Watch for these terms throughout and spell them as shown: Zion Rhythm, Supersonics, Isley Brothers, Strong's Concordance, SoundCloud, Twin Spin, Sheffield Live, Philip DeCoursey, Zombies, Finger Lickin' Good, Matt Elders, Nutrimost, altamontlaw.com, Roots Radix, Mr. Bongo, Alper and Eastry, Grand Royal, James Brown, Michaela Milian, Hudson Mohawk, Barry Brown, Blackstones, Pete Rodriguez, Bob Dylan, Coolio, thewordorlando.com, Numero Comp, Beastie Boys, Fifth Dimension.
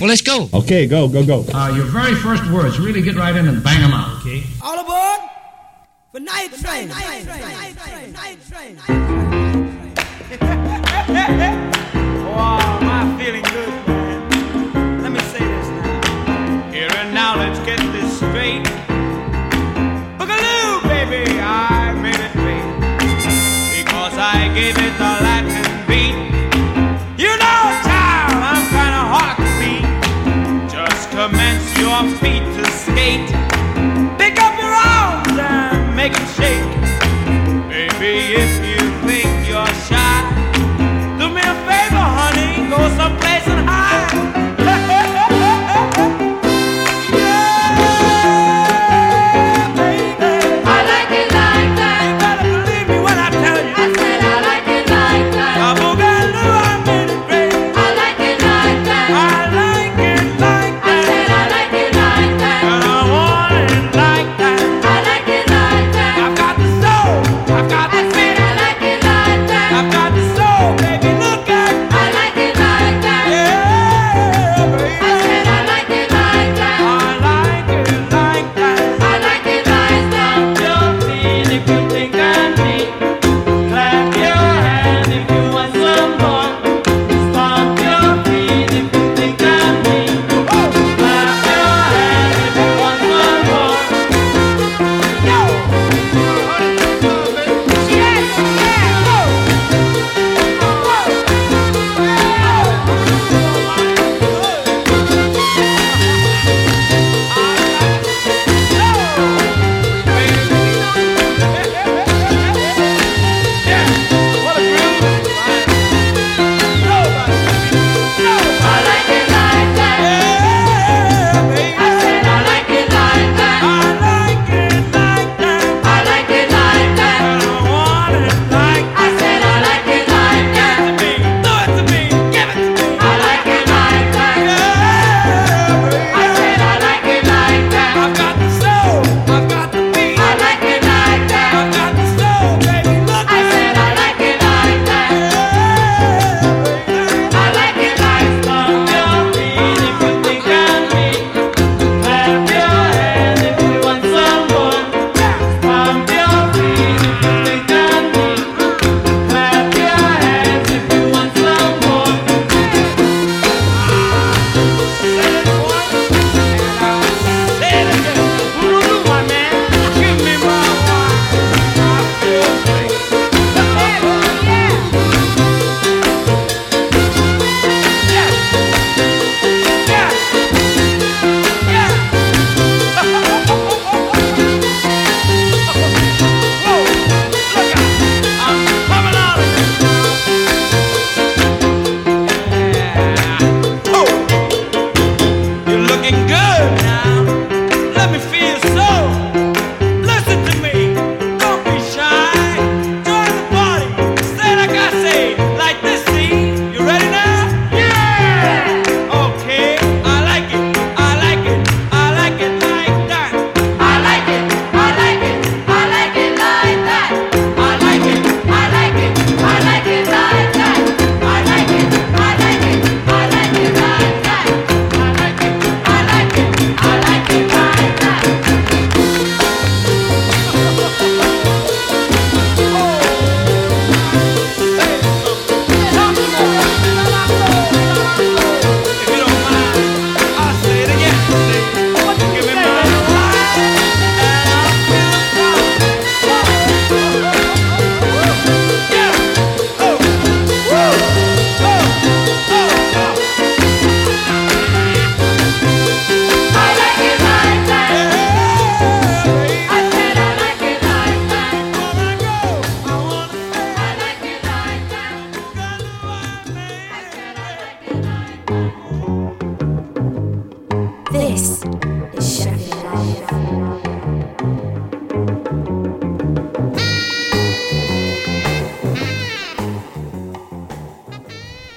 Well, let's go. Okay, go. Your very first words. Really get right in and bang them out. Okay. All aboard for Night Train. Wow, I'm feeling good, man. Let me say this now. Here and now, let's get this straight. Boogaloo, baby, I made it great because I gave it the Latin beat. Commence your feet to skate. Pick up your arms and make them shake. Baby, if you think you're shy, do me a favor, honey, go someplace and hide.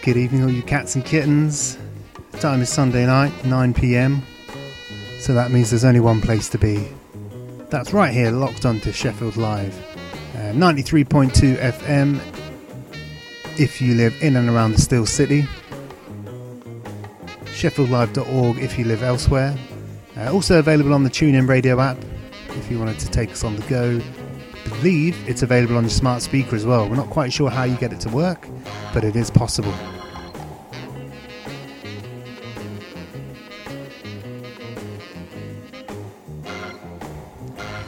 Good evening all you cats and kittens. The time is Sunday night, 9 p.m. So that means there's only one place to be. That's right here, locked onto Sheffield Live. 93.2 FM if you live in and around the Steel City. SheffieldLive.org if you live elsewhere. Also available on the TuneIn Radio app if you wanted to take us on the go. I believe it's available on your smart speaker as well. We're not quite sure how you get it to work, but it is possible.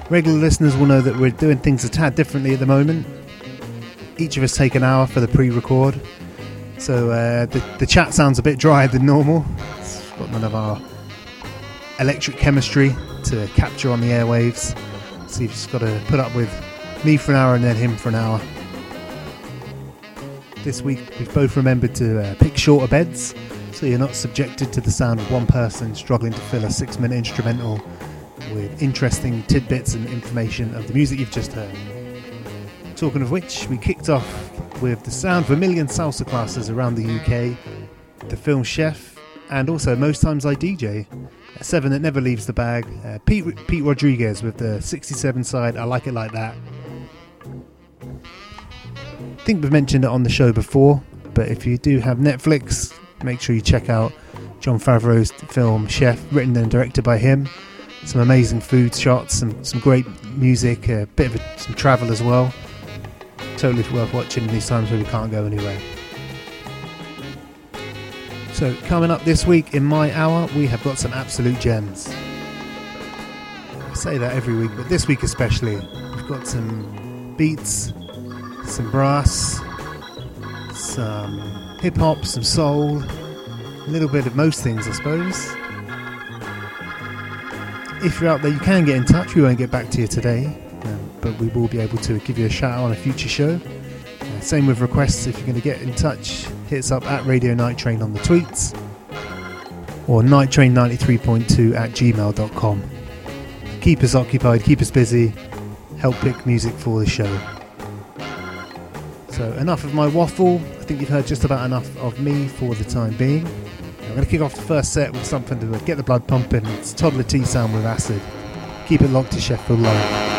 Regular listeners will know that we're doing things a tad differently at the moment. Each of us take an hour for the pre-record, so the chat sounds a bit drier than normal. It's got none of our electric chemistry to capture on the airwaves, so you've just got to put up with me for an hour and then him for an hour. This week we've both remembered to pick shorter beds, so you're not subjected to the sound of one person struggling to fill a 6-minute instrumental with interesting tidbits and information of the music you've just heard. Talking of which, we kicked off with the sound of a million salsa classes around the UK, the film Chef, and also Most Times I DJ, a seven that never leaves the bag, Pete Rodriguez with the 67 side, I Like It Like That. I think we've mentioned it on the show before, but if you do have Netflix, make sure you check out Jon Favreau's film Chef, written and directed by him. Some amazing food shots, some great music, a bit of some travel as well. Totally worth watching in these times where we can't go anywhere. So coming up this week in my hour, we have got some absolute gems. I say that every week, but this week especially, we've got some beats, some brass, some hip hop, some soul, a little bit of most things, I suppose. If you're out there, you can get in touch. We won't get back to you today, but we will be able to give you a shout out on a future show. Same with requests. If you're going to get in touch, hit us up at Radio Night Train on the tweets or nighttrain93.2@gmail.com. Keep us occupied, keep us busy, help pick music for the show. So enough of my waffle. I think you've heard just about enough of me for the time being. I'm going to kick off the first set with something to get the blood pumping. It's Toddler T Sound with Acid. Keep it locked to Sheffield Live.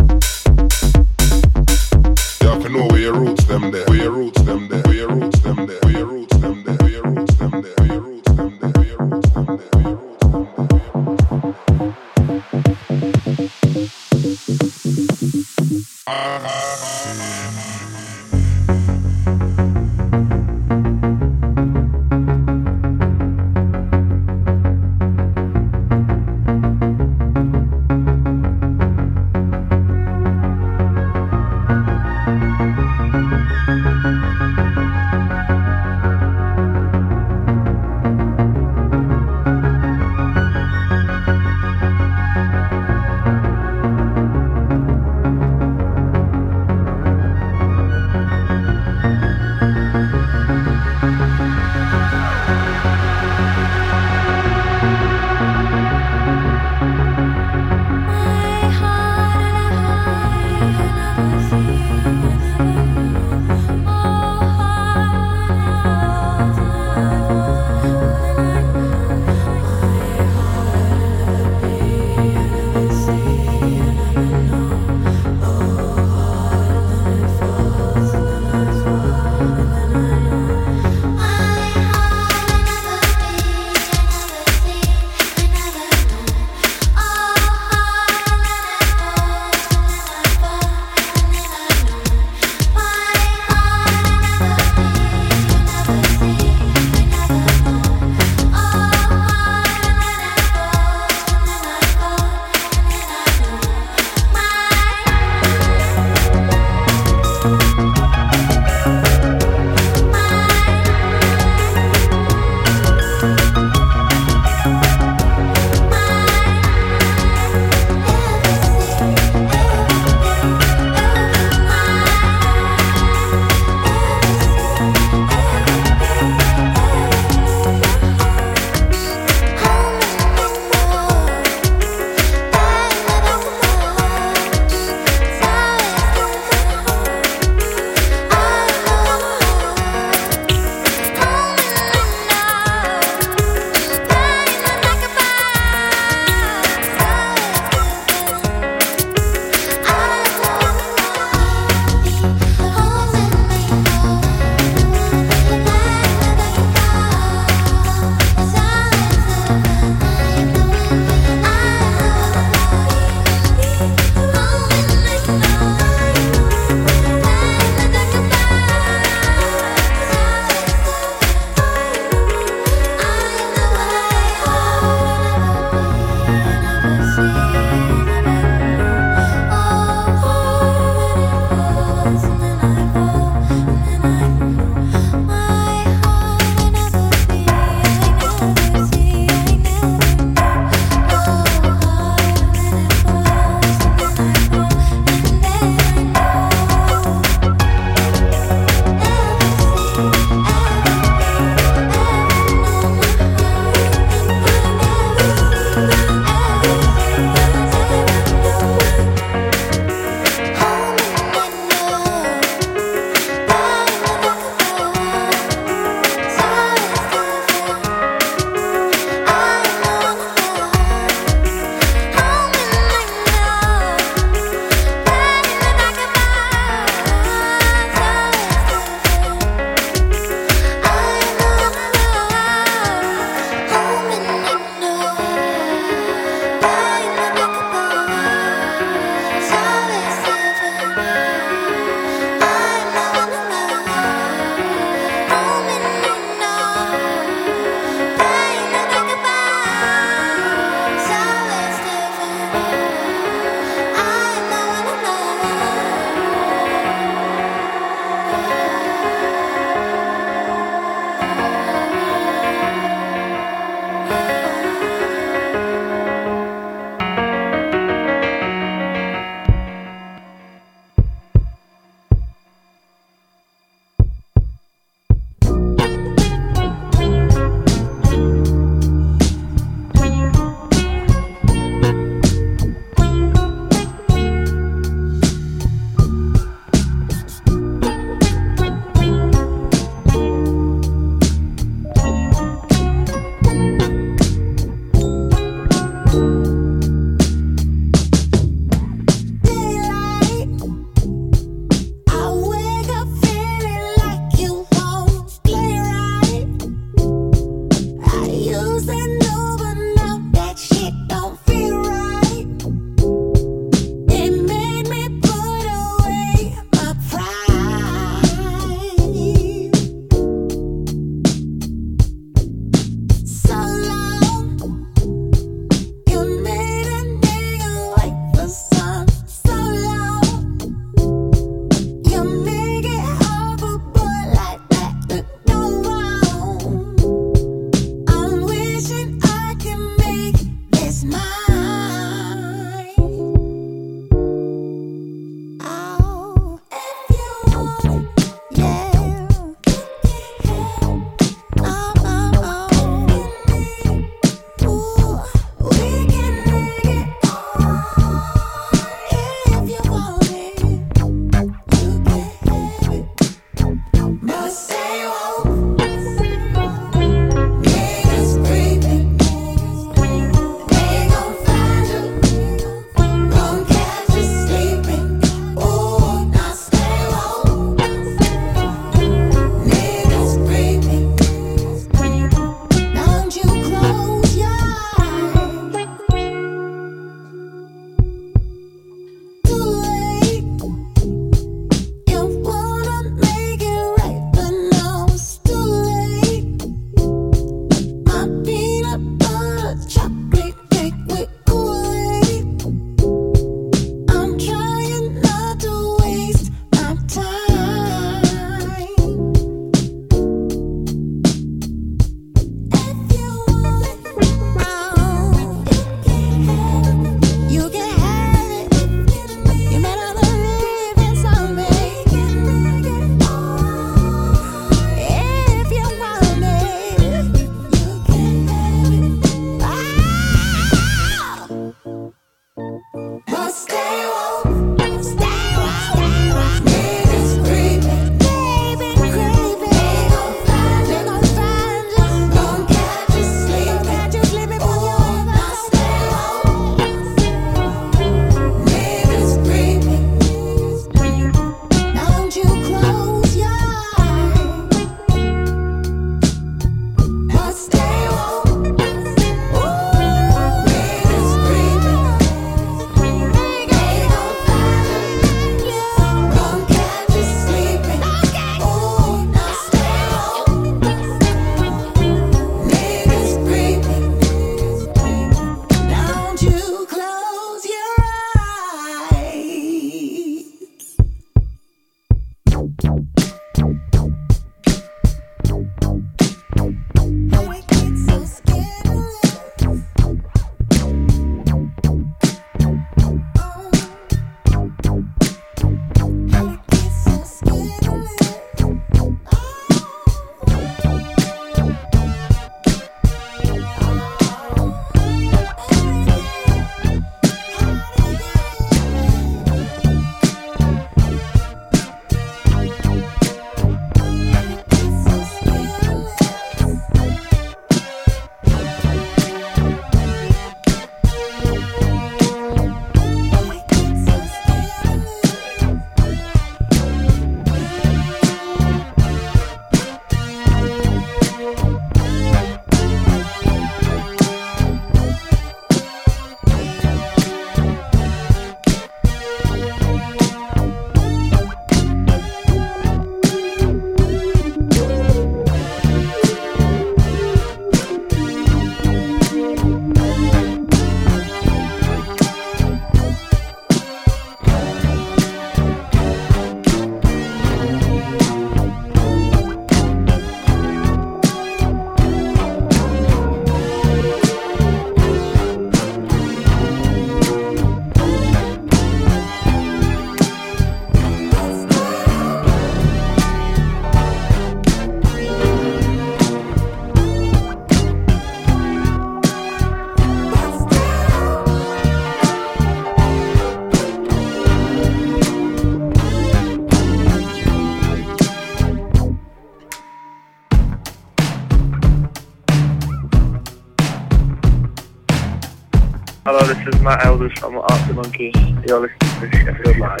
is Matt Elders from the Arctic Monkeys. You're listening to Sheffield Live.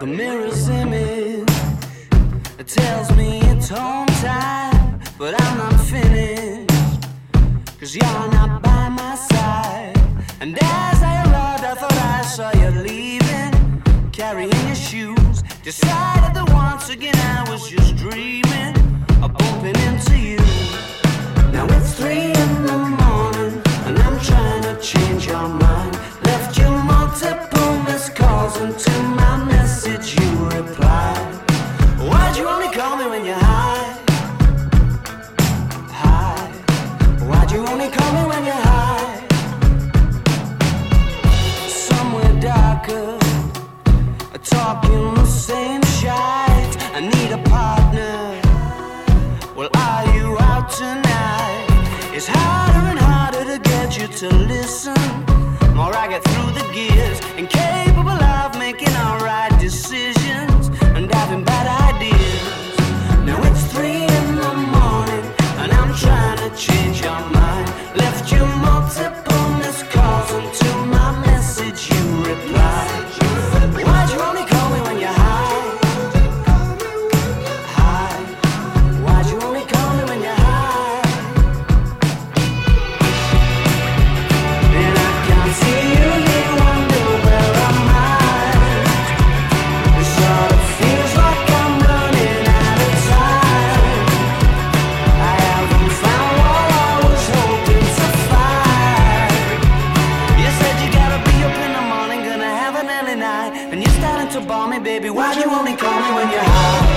The mirror's image tells me it's home time, but I'm not finished, 'cause you're not by my side. And as I arrived, I thought I saw you leaving, carrying your shoes. Decided that once again I was just dreaming of bumping into you. Now it's 3 a.m, and I'm trying to change your mind. Left you multiple missed calls, and to my message you replied. Why'd you only call me when you're high? High. Why'd you only call me when you're high? Somewhere darker, talking the same shite. I need a partner. Well, are you out tonight? It's harder and harder to get you to listen. More I get through the gears, incapable of making all right decisions and having bad ideas. Now it's 3 a.m, and I'm trying to change your mind. Left you multiple missed calls, and to my message you replied. Why'd you only call me when you're high? High. Why'd you only call me when you're high? And I can't see you, you wonder where I'm at. It sort of feels like I'm running out of time. I haven't found what I was hoping to find. You said you gotta be up in the morning, gonna have an early night, and you're starting to bore me, baby. Why'd you only call me when you're high?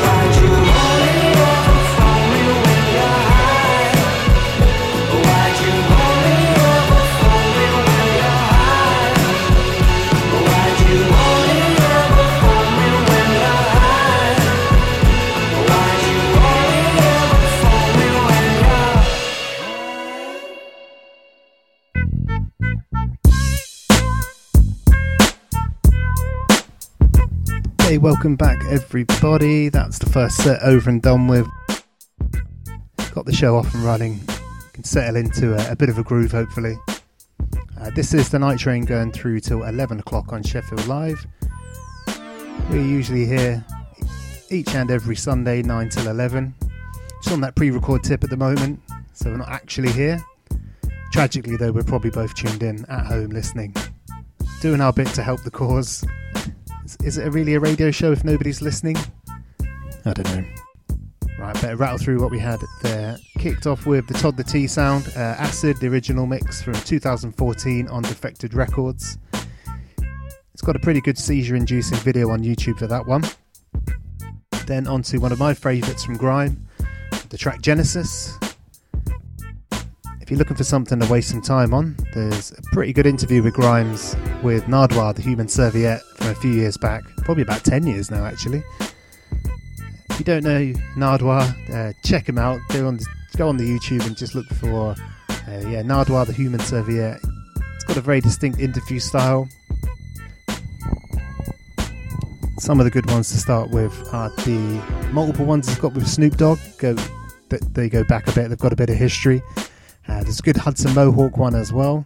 Why'd you only ever phone me when you're high? Why'd you only ever phone me when you're high? Why'd you only ever phone me when you're high? Why'd you only ever phone me when you're high? Hey, welcome back, everybody. That's the first set over and done with. Got the show off and running. Can settle into a bit of a groove, hopefully. This is the night train going through till 11 o'clock on Sheffield Live. We're usually here each and every Sunday, 9 till 11. Just on that pre-record tip at the moment, so we're not actually here. Tragically, though, we're probably both tuned in at home listening, doing our bit to help the cause. Is it really a radio show if nobody's listening? I don't know. Right, better rattle through what we had there. Kicked off with the Todd the T Sound, Acid, the original mix from 2014 on Defected Records. It's got a pretty good seizure-inducing video on YouTube for that one. Then on to one of my favourites from Grime, the track Genesis. If you're looking for something to waste some time on, there's a pretty good interview with Grimes with Nardwuar, the Human Serviette, from a few years back, probably about 10 years now actually. If you don't know Nardwuar, check him out. Go on the YouTube and just look for Nardwuar, the Human Serviette. It's got a very distinct interview style. Some of the good ones to start with are the multiple ones he's got with Snoop Dogg. They go back a bit, they've got a bit of history. There's a good Hudson Mohawk one as well.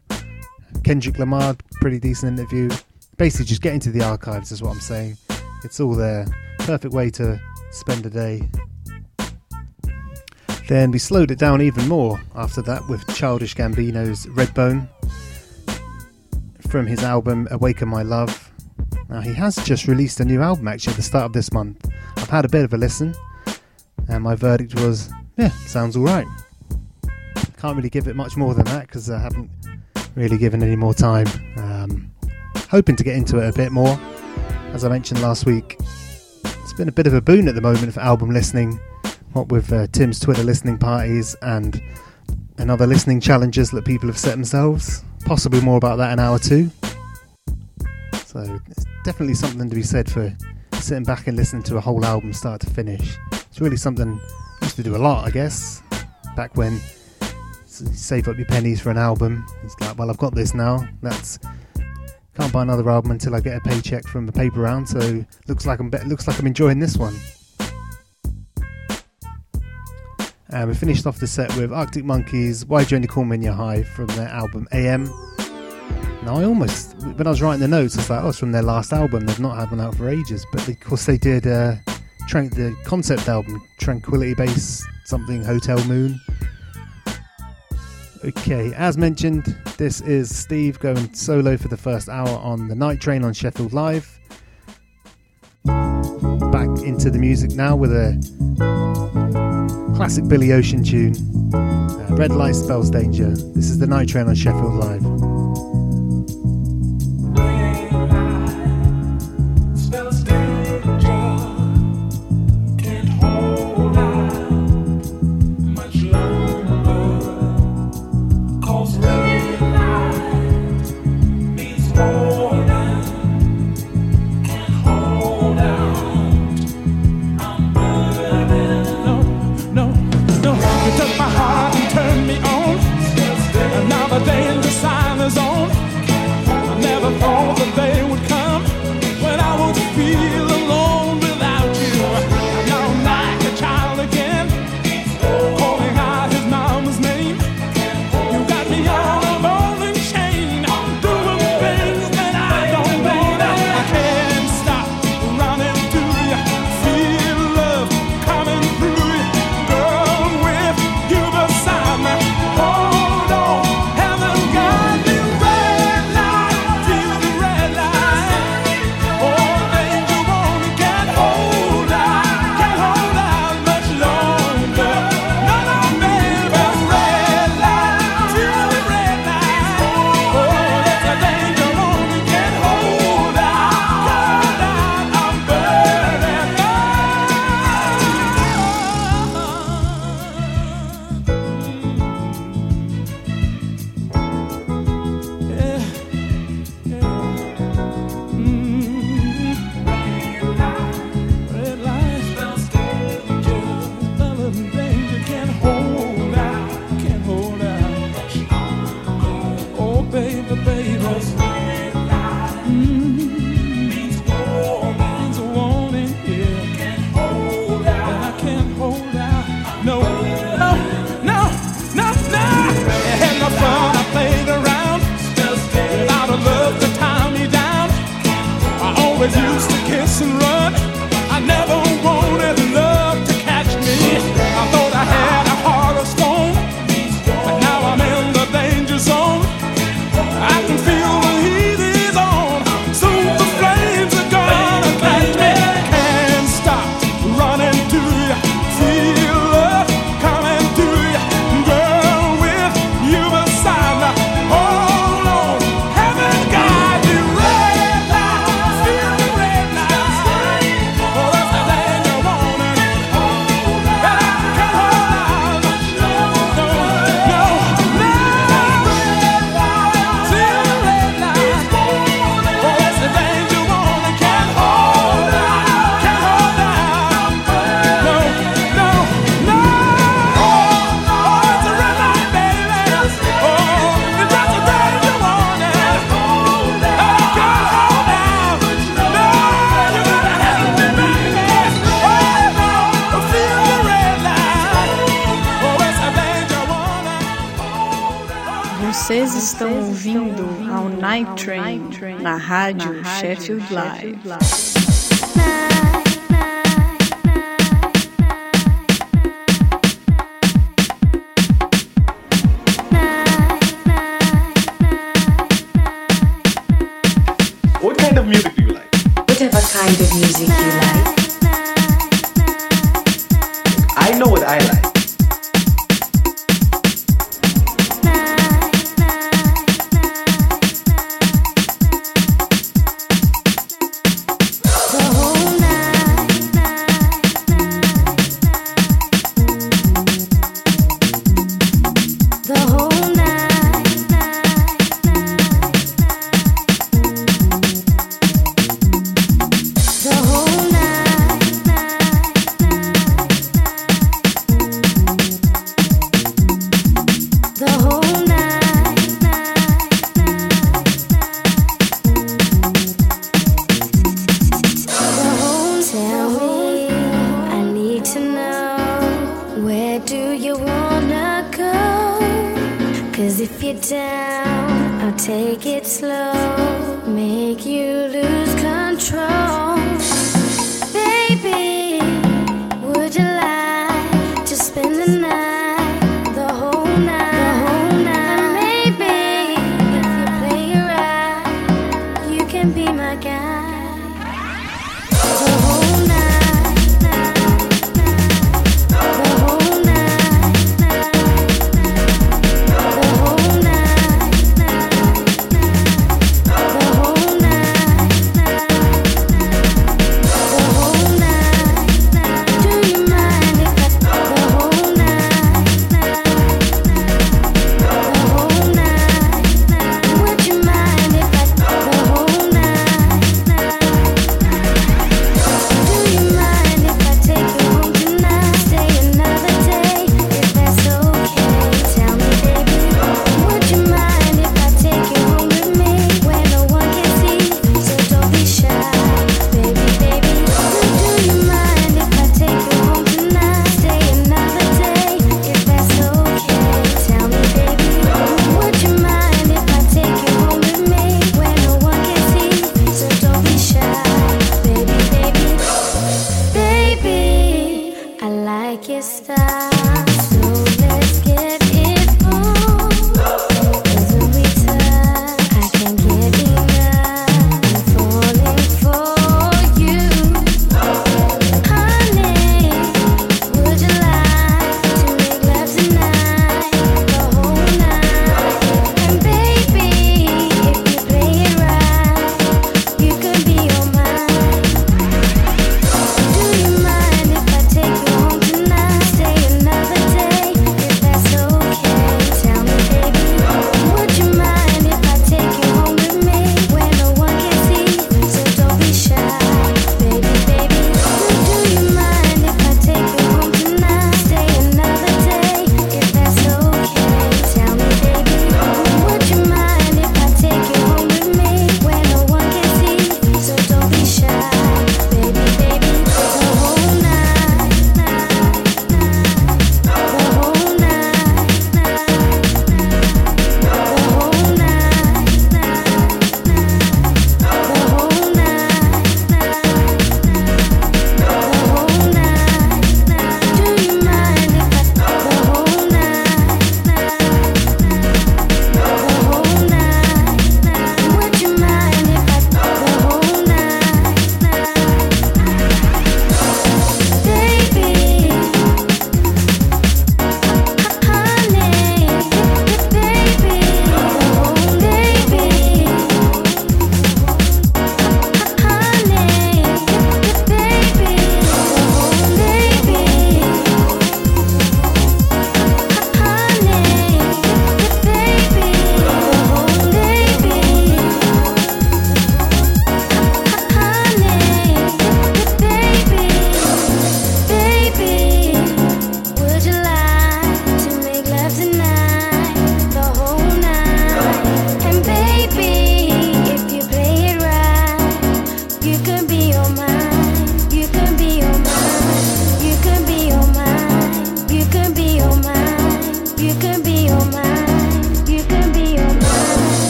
Kendrick Lamar, pretty decent interview. Basically just get into the archives is what I'm saying. It's all there. Perfect way to spend a day. Then we slowed it down even more after that with Childish Gambino's Redbone from his album Awaken My Love. Now he has just released a new album actually at the start of this month. I've had a bit of a listen and my verdict was, yeah, sounds alright. Can't really give it much more than that because I haven't really given any more time. Hoping to get into it a bit more. As I mentioned last week, it's been a bit of a boon at the moment for album listening, what with Tim's Twitter listening parties and other listening challenges that people have set themselves. Possibly more about that in hour two. So it's definitely something to be said for sitting back and listening to a whole album start to finish. It's really something I used to do a lot, I guess. back when save up your pennies for an album. It's like, well, I've got this now. That's can't buy another album until I get a paycheck from the paper round. So looks like I'm enjoying this one. And we finished off the set with Arctic Monkeys, Why'd You Only Call Me When You're High, from their album AM. Now when I was writing the notes, I was like, oh, it's from their last album. They've not had one out for ages. But of course they did the concept album, Tranquility Base something Hotel Moon. Okay, as mentioned, this is Steve going solo for the first hour on the Night Train on Sheffield Live. Back into the music now with a classic Billy Ocean tune, Red Light Spells Danger. This is the Night Train on Sheffield Live. Sheffield Live. What kind of music do you like? Whatever kind of music you like. I know what I like. The whole Cause if you're down, I'll take it slow, make you lose control. Baby, would you like to spend the night?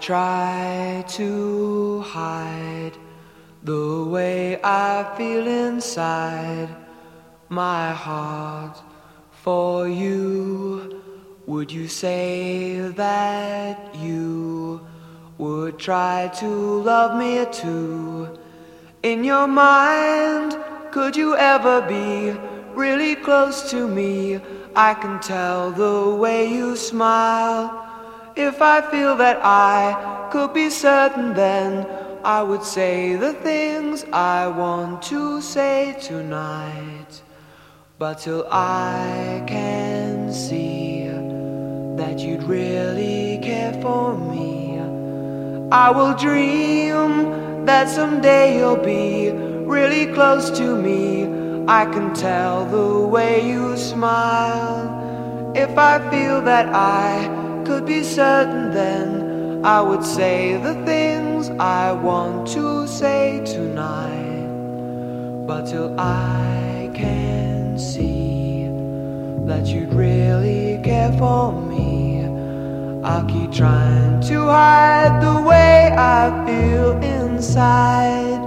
Try to hide the way I feel inside my heart for you. Would you say that you would try to love me too? In your mind, could you ever be really close to me? I can tell the way you smile. If I feel that I could be certain, then I would say the things I want to say tonight. But till I can see that you'd really care for me, I will dream that someday you'll be really close to me. I can tell the way you smile. If I feel that I could be certain, then I would say the things things I want to say tonight, but till I can see that you'd really care for me, I'll keep trying to hide the way I feel inside.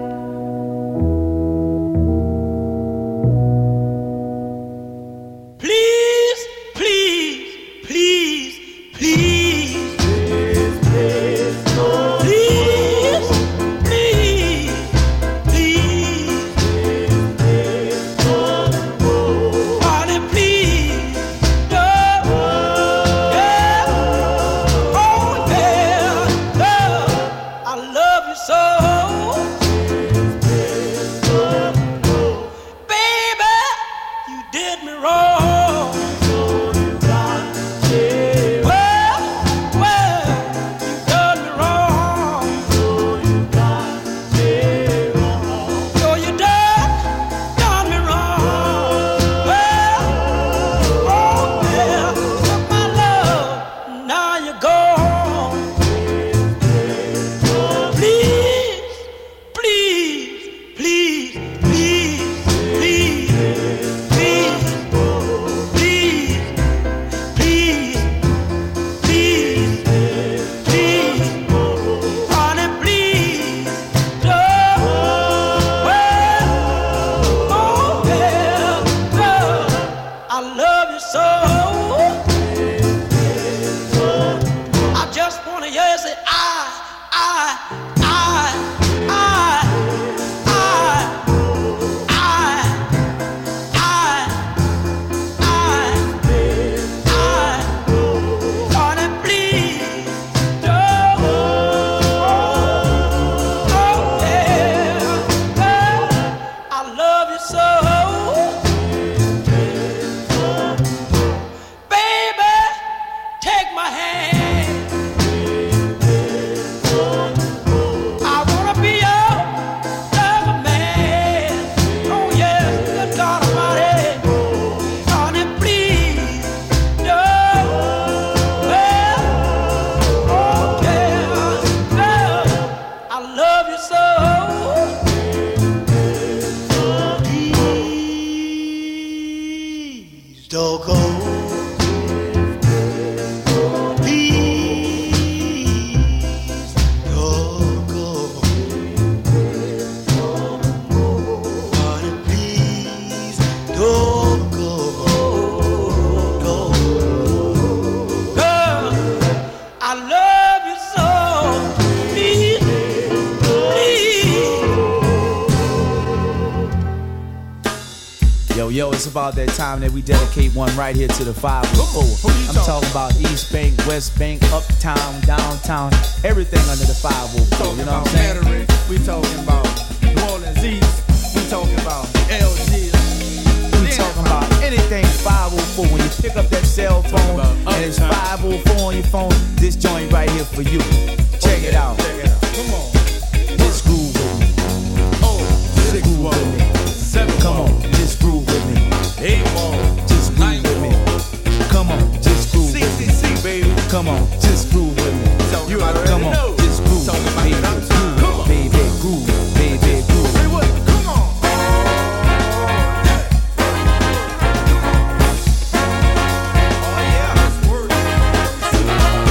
About that time that we dedicate one right here to the 504. I'm talking about East Bank, West Bank, uptown, downtown, everything under the 504. You know what I'm saying? Metairie, we talking about New Orleans East, we talking about LG, we talking about anything 504. When you pick up that cell phone and it's 504 on your phone, this joint right here for you. Check it out. Check it out. Come on. This groove with me. Oh, this groove with me. Come on, just groove with me. 8 ball, just groove with me. Come on, just groove with me. CCC, baby. Come on, just groove with me. You already know. Come on, just groove, baby. Groove, baby. Groove, baby. Groove. Say what? Come on. Oh yeah, that's working. Come on.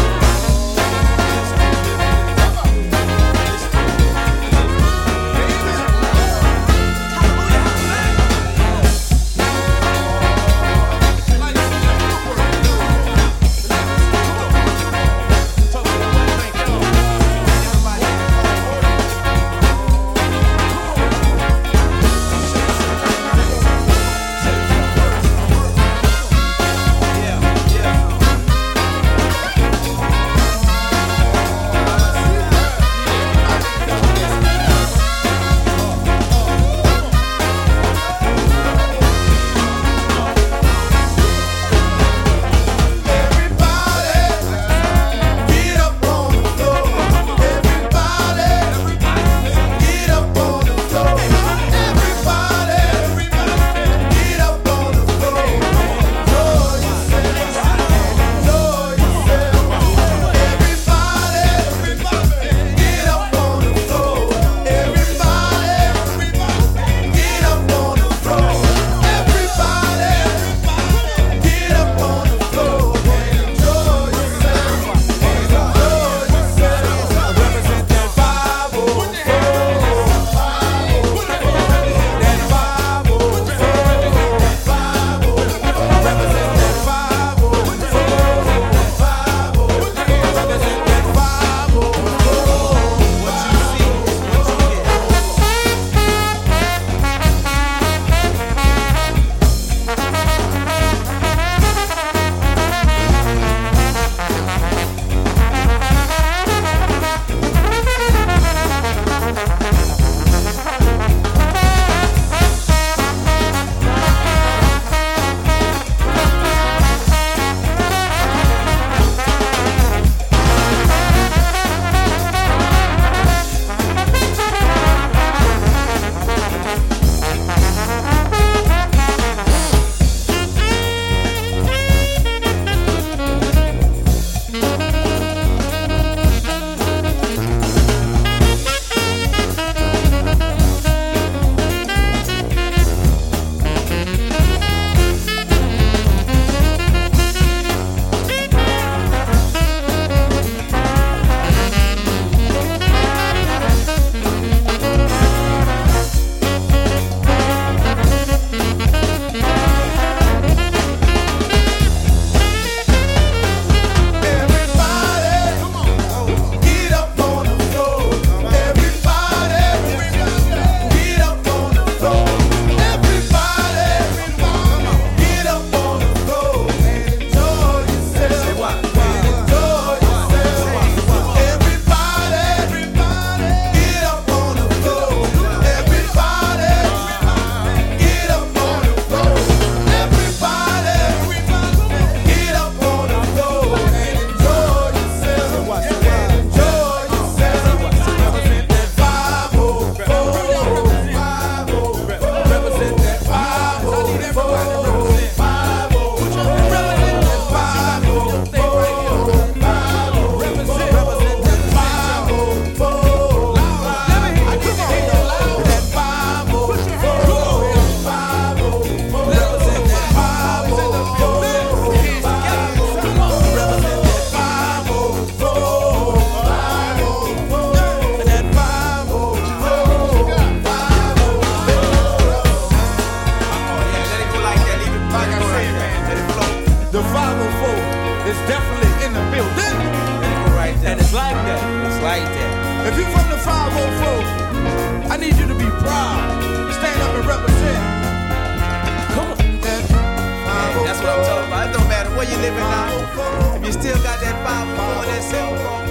where you living now. If you still got that 504 and that cell phone,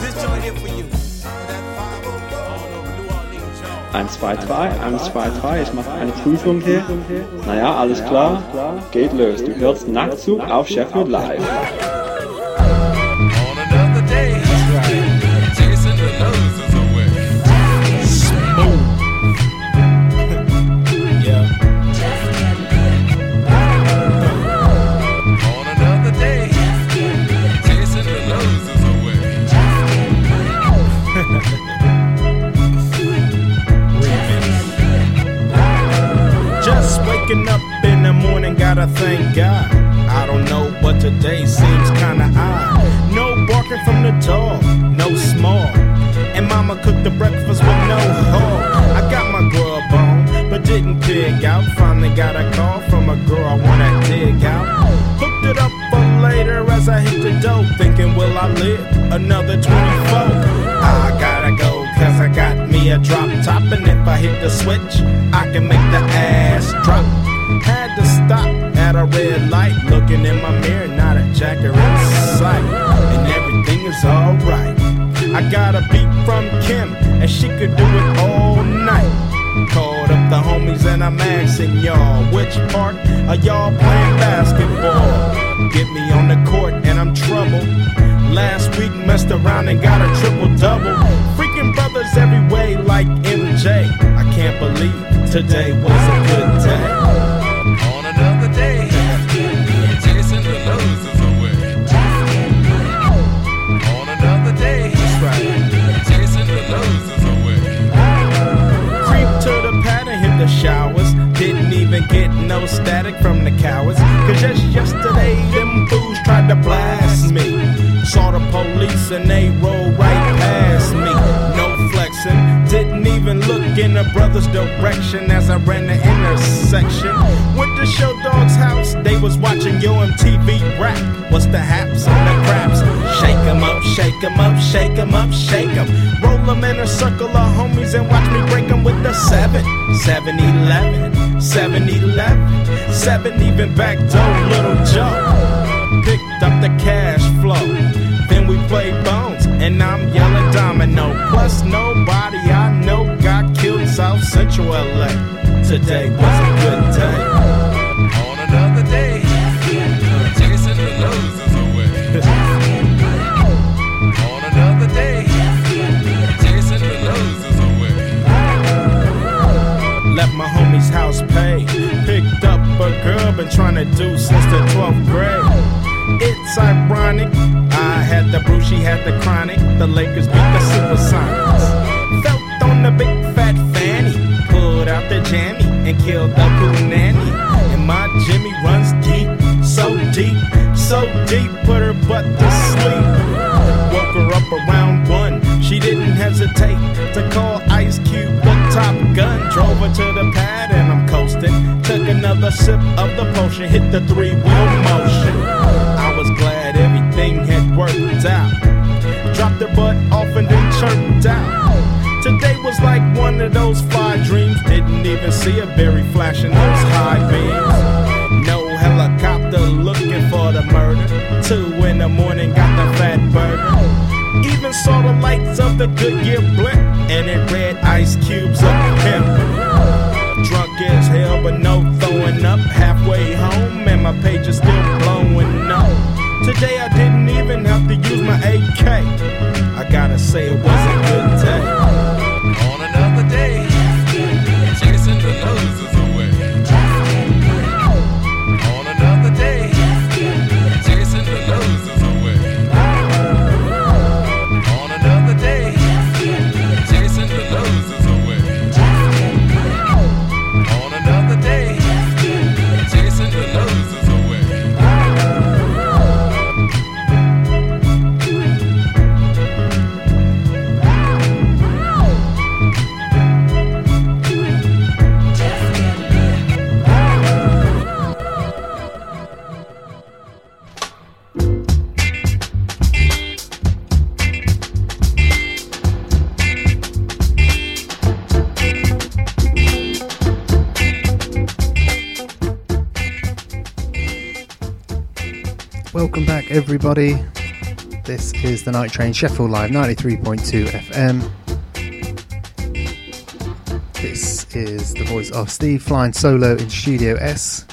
this joint here for you. Eins, zwei, drei, eins, zwei, drei, ich mache eine Prüfung hier. Naja, alles klar, geht los. Du hörst Nachtzug auf Sheffield Live. Up in the morning, gotta thank God. I don't know, but today seems kinda odd. No barking from the tall, no small. And mama cooked the breakfast with no haul. I got my grub on, but didn't dig out. Finally got a call from a girl I wanna dig out. Hooked it up for later as I hit the dope, thinking will I live another 24. I gotta go, cause I got me a drop top, and if I hit the switch, I can make the ass drop. Had to stop at a red light, looking in my mirror, not a jacker in sight, and everything is alright. I got a beat from Kim, and she could do it all night. Called up the homies and I'm asking y'all, which part are y'all playing basketball? Get me on the court and I'm trouble. Last week messed around and got a triple-double. Freaking brothers every way like MJ. I can't believe today was a good day. On another day, chasing the losers away. On another day, chasing the losers away. Creep to the pad and hit the showers. Didn't even get no static from the cowards. Cause just yesterday them fools tried to blast me. Saw the police and they rolled right past me. No flexing, didn't even look in a brother's direction as I ran the intersection. Went to Show Dog's house, they was watching Yo MTV rap. What's the haps and the craps? Shake 'em up, shake 'em up, shake 'em up, shake 'em. Roll 'em in a circle of homies and watch me break 'em with the 7-11, 7-11, 7 even back door, Little Joe. Picked up the cash flow, then we played bones, and I'm yelling domino. Plus nobody I know got killed in South Central LA. Today was a good day. On another day, chasing the losers away. On another day, chasing the losers away. Left my homie's house paid, picked up a girl been trying to do since the 12th grade. It's ironic, I had the brew, she had the chronic. The Lakers beat the Supersonics. Felt on the big fat fanny, pulled out the jammy and killed the poo nanny. And my Jimmy runs deep, so deep, so deep, put her butt to sleep. Woke her up around 1, she didn't hesitate to call Ice Cube the Top Gun. Drove her to the pad and I'm coasting. Took another sip of the potion, hit the 3-wheel motion. Was glad everything had worked out. Dropped her butt off and then chirped out. Today was like one of those fly dreams. Didn't even see a berry flashing those high beams. No helicopter looking for the murder. 2 a.m. got the fat burger. Even saw the lights of the Goodyear blimp, and it read Ice Cube's up pimp. Drunk as hell, but no throwing up. Halfway home, and my page is still blowing up. Today I didn't even have to use my AK. I gotta say it was a good day. On another day, chasing the losers away. On another day, chasing the losers away. On another day, chasing the losers away. Welcome back, everybody. This is the Night Train, Sheffield Live, 93.2 FM. This is the voice of Steve flying solo in Studio S,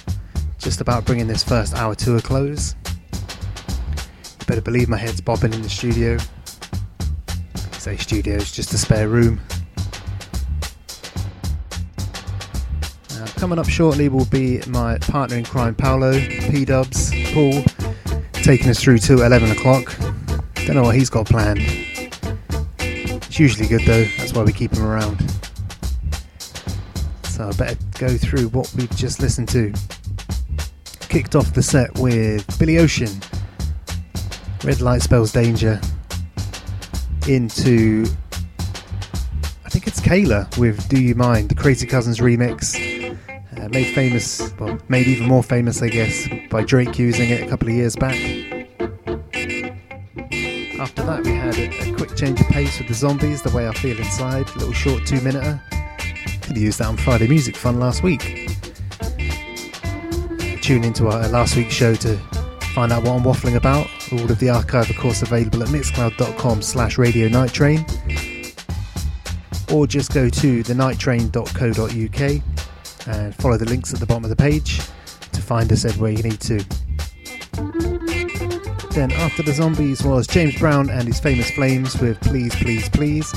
just about bringing this first hour to a close. You better believe my head's bobbing in the studio. I say studio is just a spare room. Now, coming up shortly will be my partner in crime, Paolo, P Dubs, Paul, taking us through to 11 o'clock. Don't know what he's got planned. It's usually good though, that's why we keep him around. So I better go through what we've just listened to. Kicked off the set with Billy Ocean, Red Light Spells Danger, into I think it's Kayla with Do You Mind, the Crazy Cousins remix, made famous, well, made even more famous I guess by Drake using it a couple of years back. After that we had a quick change of pace with the Zombies, The Way I Feel Inside, a little short 2-minute. Could have used that on Friday Music Fun last week. Tune into our last week's show to find out what I'm waffling about. All of the archive, of course, available at mixcloud.com/Radio Night Train, or just go to thenighttrain.co.uk and follow the links at the bottom of the page to find us everywhere you need to. Then after the Zombies was James Brown and his Famous Flames with Please Please Please.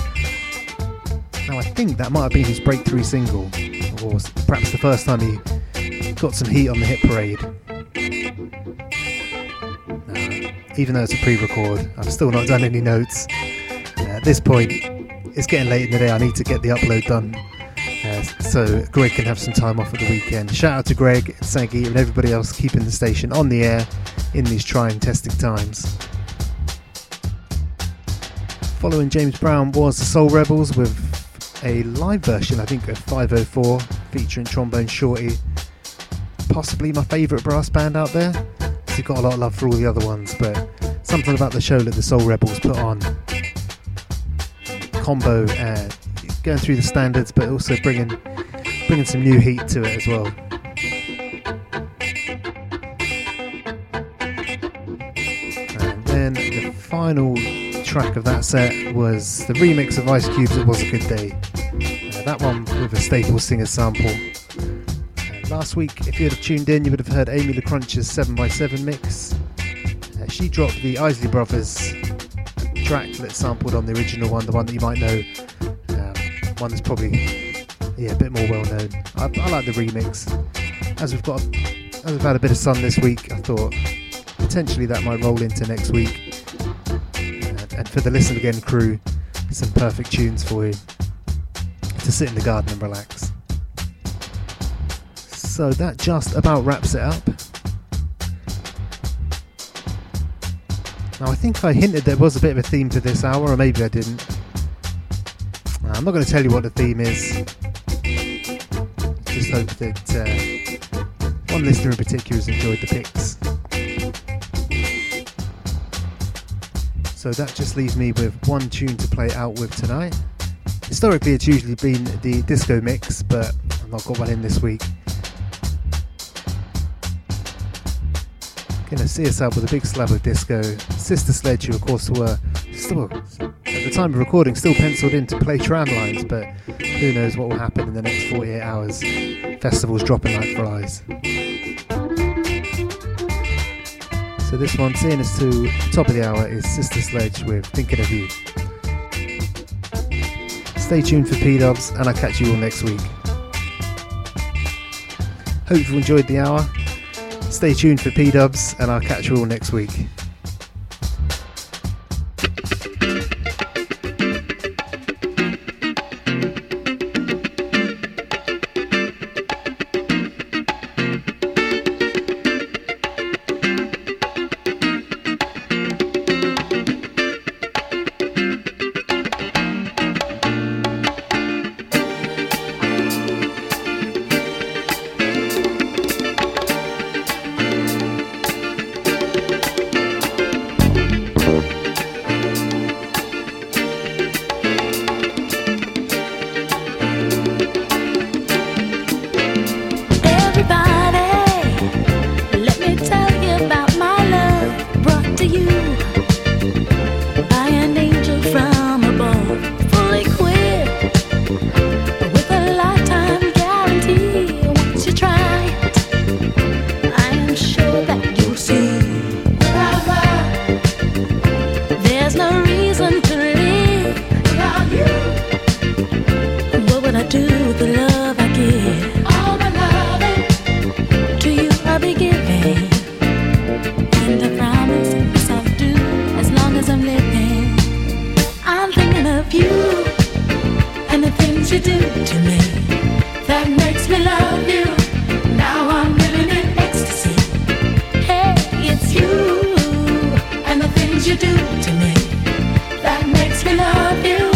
Now I think that might have been his breakthrough single, or perhaps the first time he got some heat on the hit parade. Even though it's a pre-record, I've still not done any notes. At this point, it's getting late in the day, I need to get the upload done, so Greg can have some time off at the weekend. Shout out to Greg and Saggy and everybody else keeping the station on the air in these trying, testing times. Following James Brown was the Soul Rebels with a live version, I think, of 504 featuring Trombone Shorty. Possibly my favourite brass band out there. We've got a lot of love for all the other ones, but something about the show that the Soul Rebels put on. Combo, going through the standards, but also bringing some new heat to it as well. And then the final track of that set was the remix of Ice Cube's It Was a Good Day. That one with a Staple Singers sample. Last week, if you'd have tuned in, you would have heard Amy LaCrunch's 7x7 mix. She dropped the Isley Brothers track that's sampled on the original one, the one that you might know, one that's probably a bit more well known. I like the remix. As we've had a bit of sun this week, I thought potentially that might roll into next week. And for the Listen Again crew, some perfect tunes for you to sit in the garden and relax. So that just about wraps it up. Now I think I hinted there was a bit of a theme to this hour, or maybe I didn't. I'm not going to tell you what the theme is. Just hope that one listener in particular has enjoyed the picks. So that just leaves me with one tune to play out with tonight. Historically it's usually been the disco mix, but I've not got one in this week. Gonna see us out with a big slab of disco. Sister Sledge, who of course were still, at the time of recording, still penciled in to play Tramlines, but who knows what will happen in the next 48 hours. Festivals dropping like flies. So this one, seeing us to the top of the hour, is Sister Sledge with Thinking of You. Stay tuned for P-Dubs, and I'll catch you all next week. Hope you enjoyed the hour. Stay tuned for P Dubs, and I'll catch you all next week. you do to me that makes me love you. Now I'm living in ecstasy. Hey, it's you and the things you do to me that makes me love you.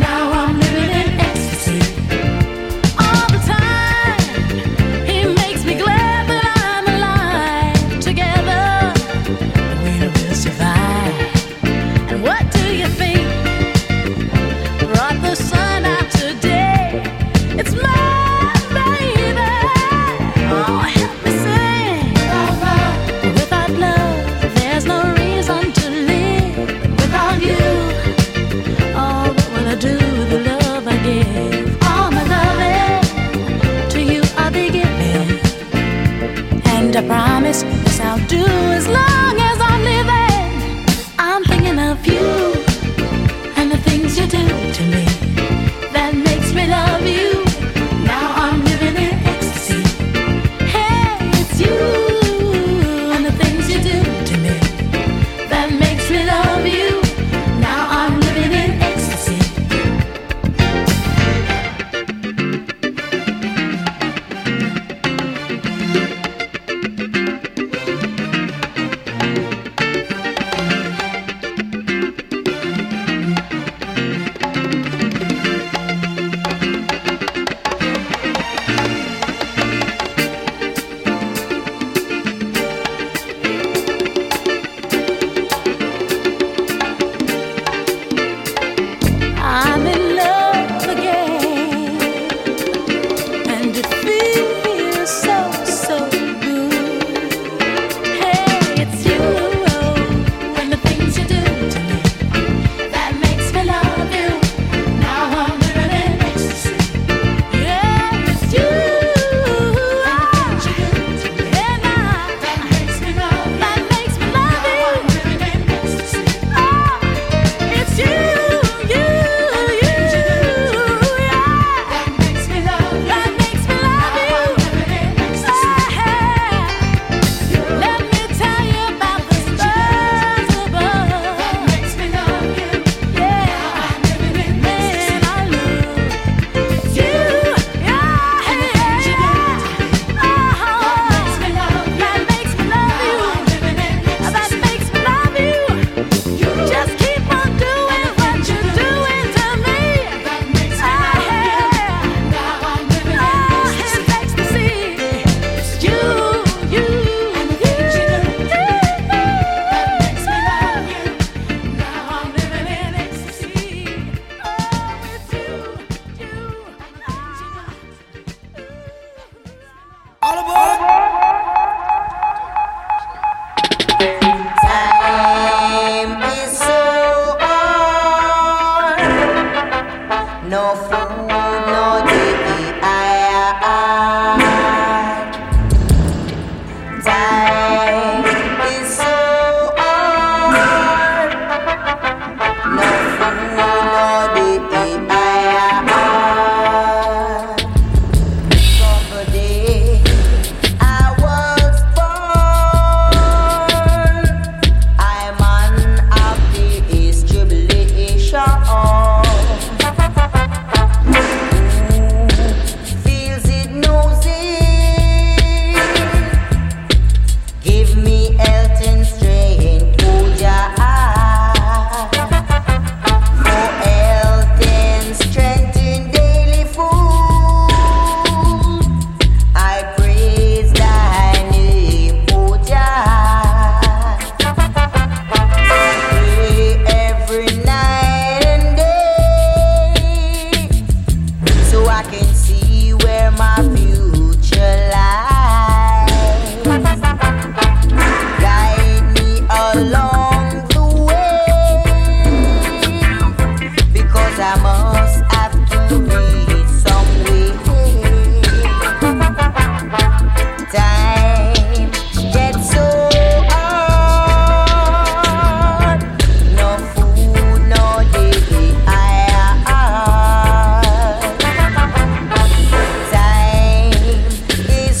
Now I'm living in ecstasy all the time. It makes me glad that I'm alive. Together we will survive. And what do you think brought the sun? I promise this I'll do as long as I'm living. I'm thinking of you and the things you do to me that makes me love you. Now I'm living in ecstasy. Hey, it's you and the things you do to me that makes me love you. Now I'm living in ecstasy.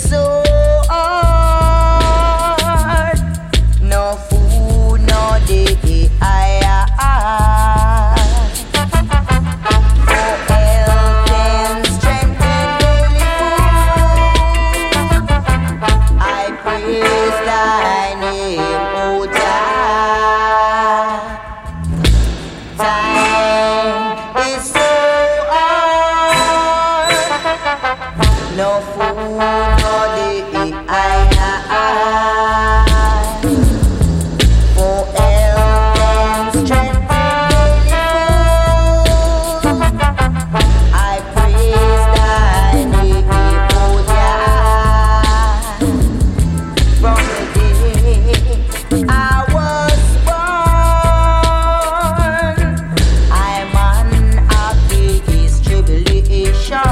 So no food for the eye, for health and strength I praise thy name, from the day I was born. I'm unhappy this tribulation.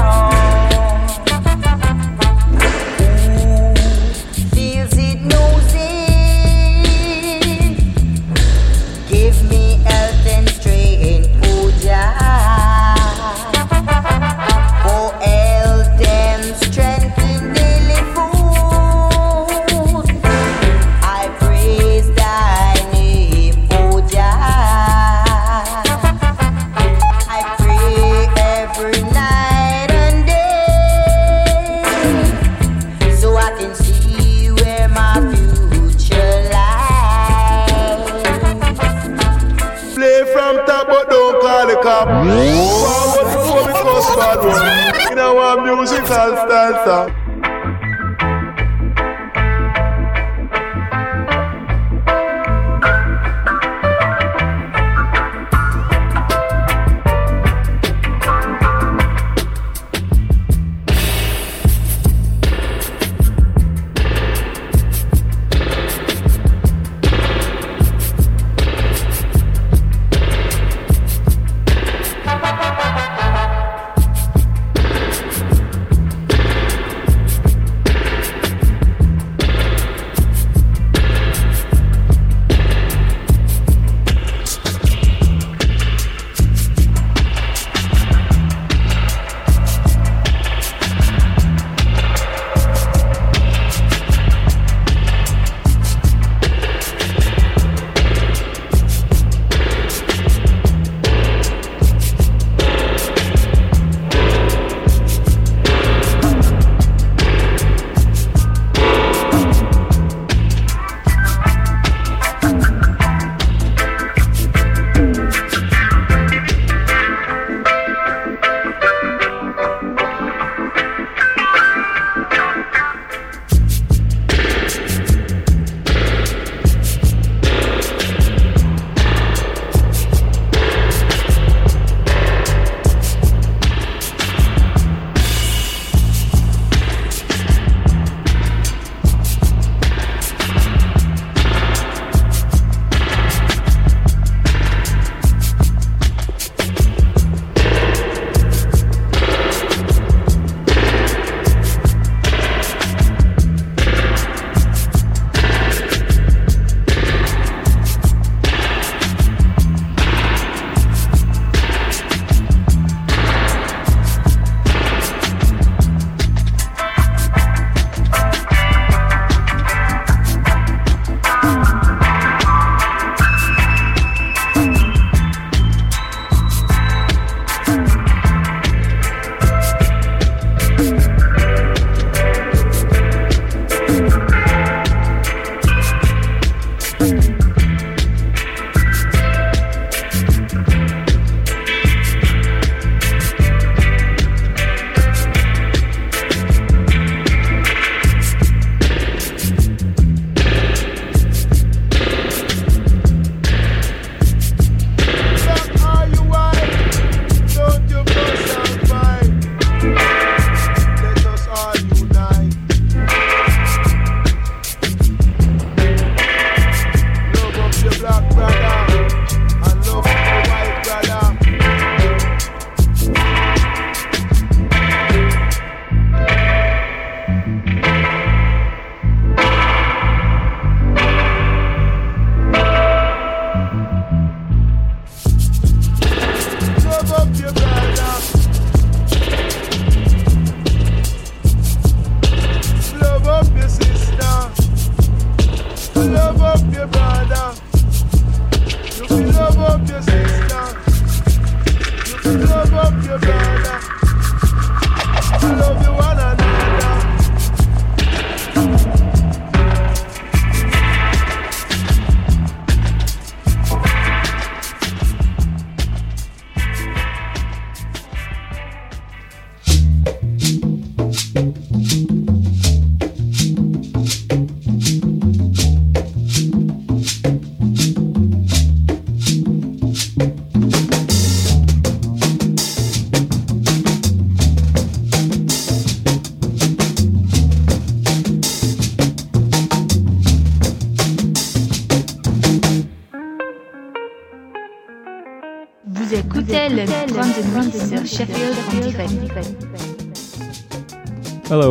Hello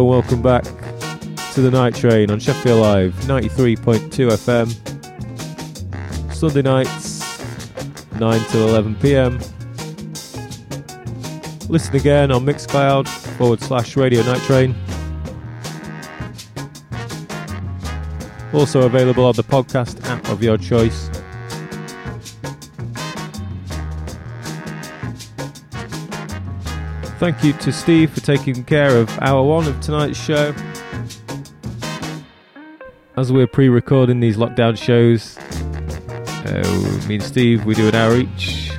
and welcome back to The Night Train on Sheffield Live 93.2 FM, Sunday nights 9 till 11pm. Listen again on Mixcloud/Radio Night Train. Also available on the podcast app of your choice. Thank you to Steve for taking care of hour one of tonight's show. As we're pre-recording these lockdown shows, me and Steve, we do an hour each.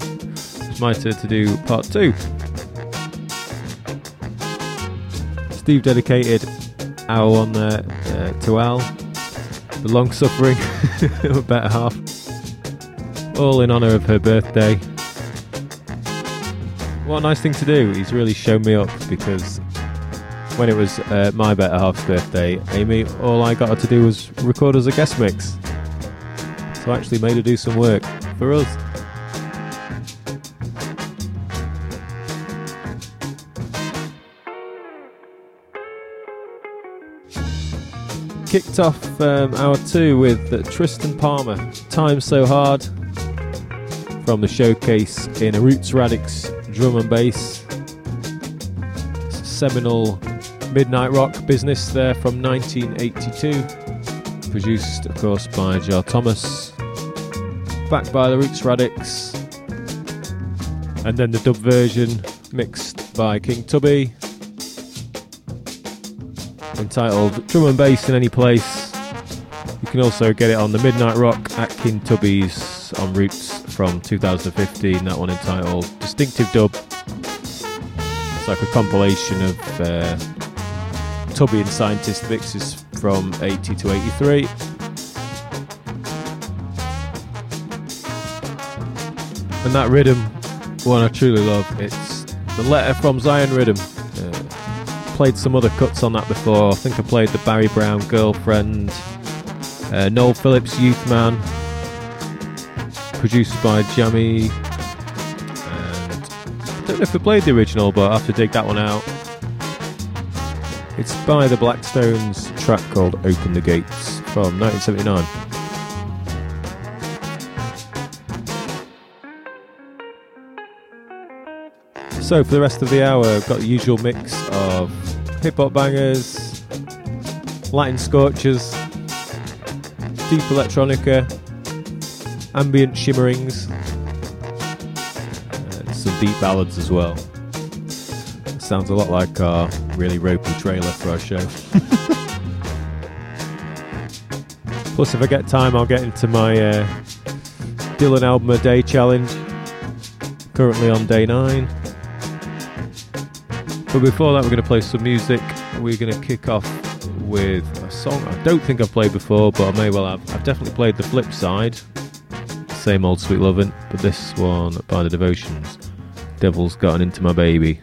It's my turn to do part two. Steve dedicated hour one there to Al, the long-suffering better half, all in honour of her birthday. What a nice thing to do. He's really shown me up, because when it was my better half's birthday, Amy, all I got her to do was record as a guest mix. So I actually made her do some work for us. Kicked off hour two with Tristan Palmer, Time So Hard, from the showcase in a Roots Radix drum and bass, seminal Midnight Rock business there from 1982, produced of course by Jar Thomas, backed by the Roots Radix, and then the dub version mixed by King Tubby, entitled Drum and Bass in Any Place. You can also get it on the Midnight Rock at King Tubby's on Roots from 2015, that one entitled Distinctive Dub. It's like a compilation of Tubby and Scientist mixes from 80 to 83. And that rhythm, one I truly love, it's the Letter from Zion rhythm. Played some other cuts on that before. I think I played the Barry Brown Girlfriend, Noel Phillips Youth Man, produced by Jammy, and I don't know if we played the original, but I have to dig that one out. It's by the Blackstones, a track called Open the Gates from 1979. So for the rest of the hour, I've got the usual mix of hip-hop bangers, Latin scorchers, deep electronica, ambient shimmerings, some deep ballads as well. Sounds a lot like our really ropey trailer for our show. Plus, if I get time, I'll get into my Dylan album a day challenge, currently on day 9. But before that, we're going to play some music. We're going to kick off with a song I don't think I've played before, but I may well have. I've definitely played The Flip Side, Same Old Sweet Lovin', but this one by the Devotions, Devil's Gotten Into My Baby.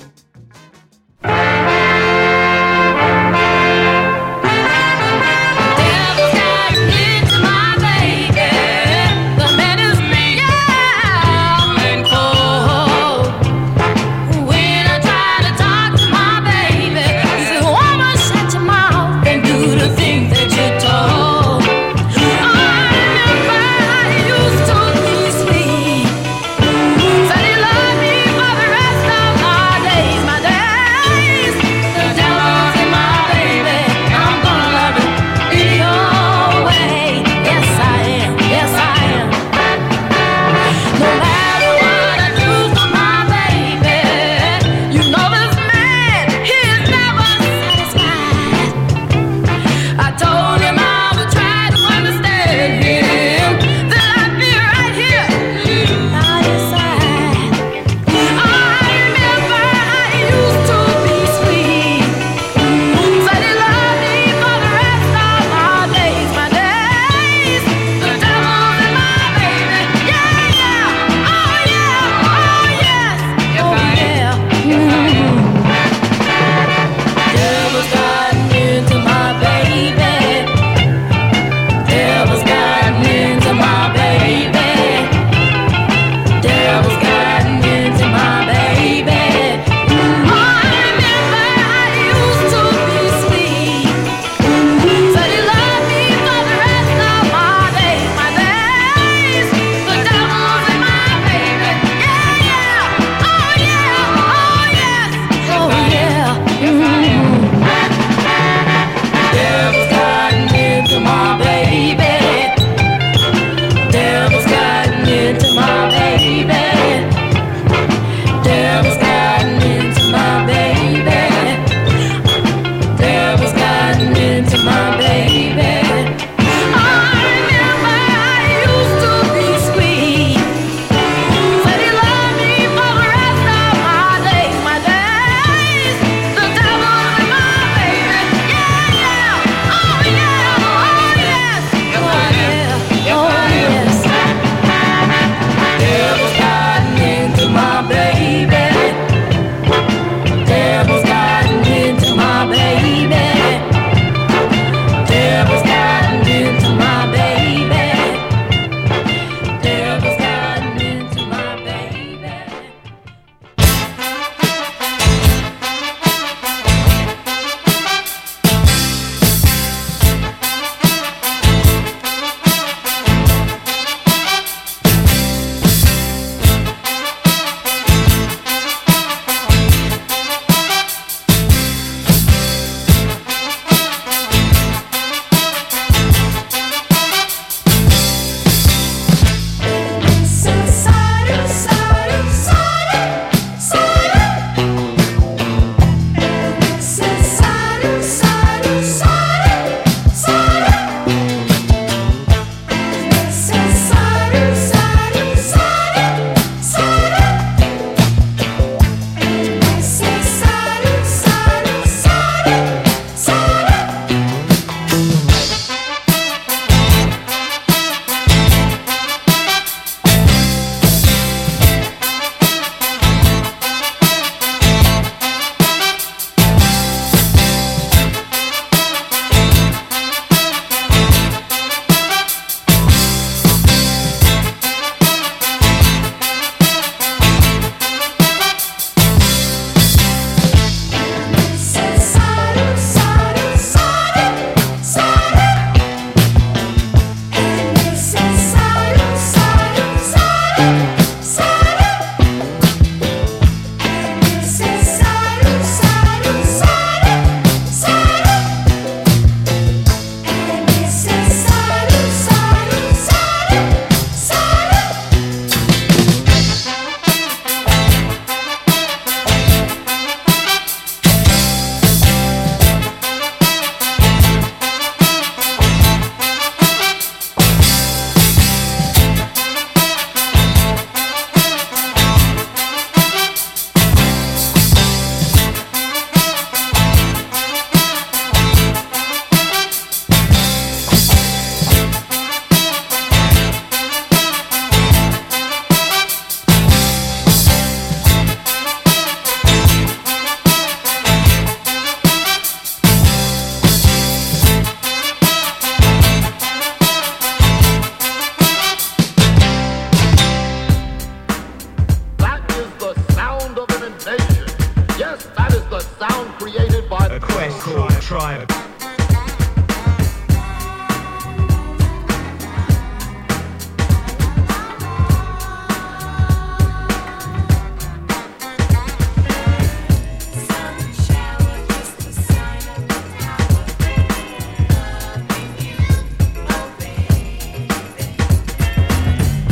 sound created by the Quest Tribe.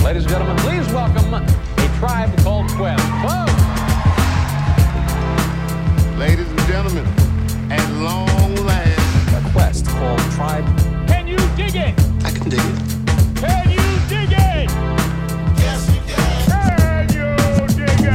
Ladies and gentlemen, please welcome a tribe called Quest. Whoa! Ladies and gentlemen, at long last, a Quest called Tribe. Can you dig it? I can dig it. Can you dig it? Yes, we can. Can you dig it?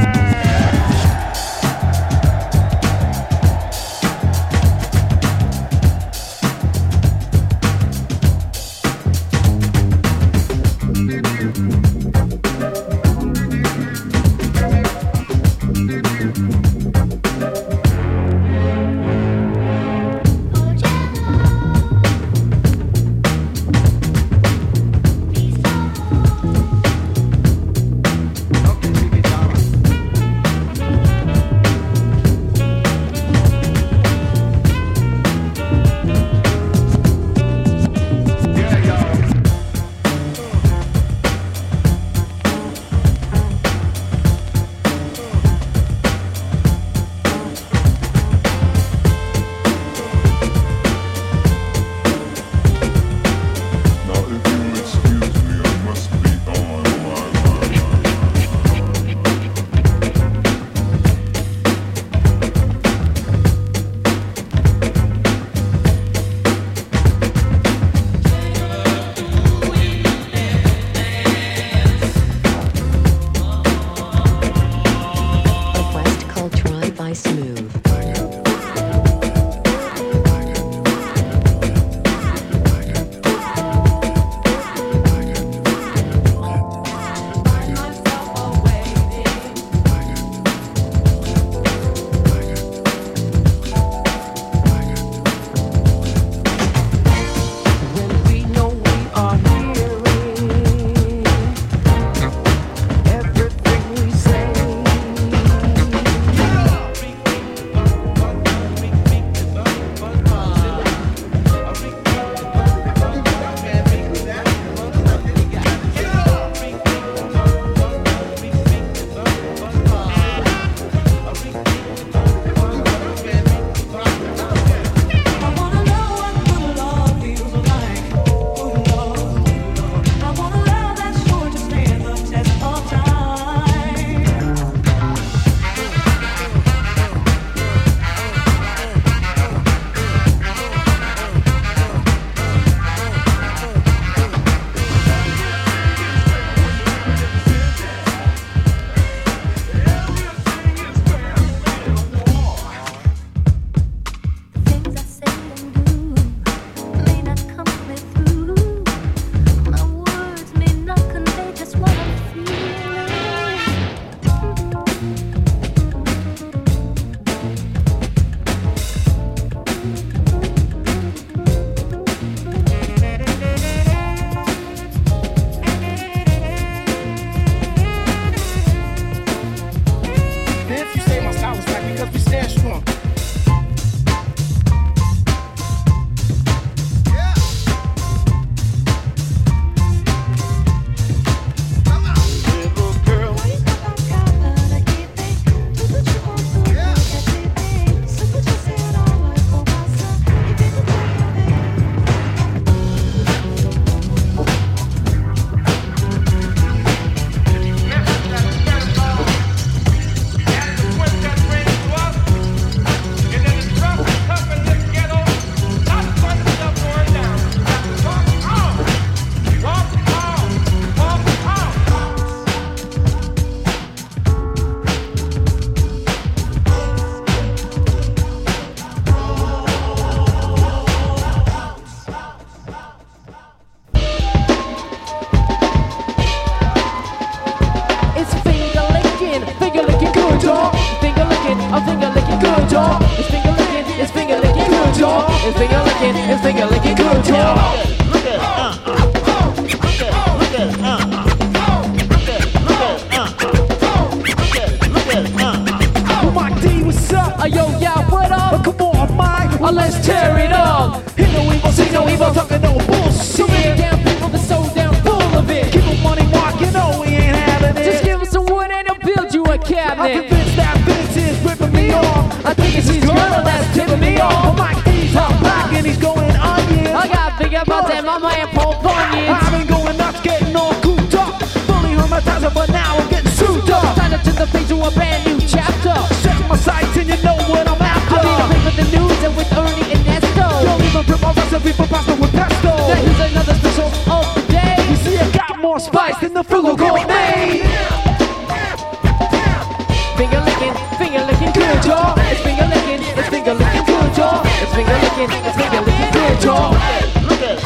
Yo, yeah, what up? or let's tear it up. Hit no evil, see no evil, talking no bullshit. Too many damn people that's so damn full of it. Keep them money walking, no, we ain't having it. Just give us some wood and they'll build you a cabinet. I'm convinced that bitch is ripping me off. I think it's his girl that's tipping me off. My keys are black and he's going onions. I got bigger butts and mama and Paul Bunyan. I've been going nuts, getting all cooped up. Fully hermetizer, but now I'm getting sued up. Signed up to the page to a brand new chapter. Set my sights and you know what I'm after. I made a paper the news and with Ernie and Nesto. Don't even print my recipe for pasta with pesto. Now here's another special of the day. You see I got more spice than the frugal gourmet. Finger lickin' good, y'all. It's finger lickin' good, y'all. It's finger lickin' good, y'all. Look at it.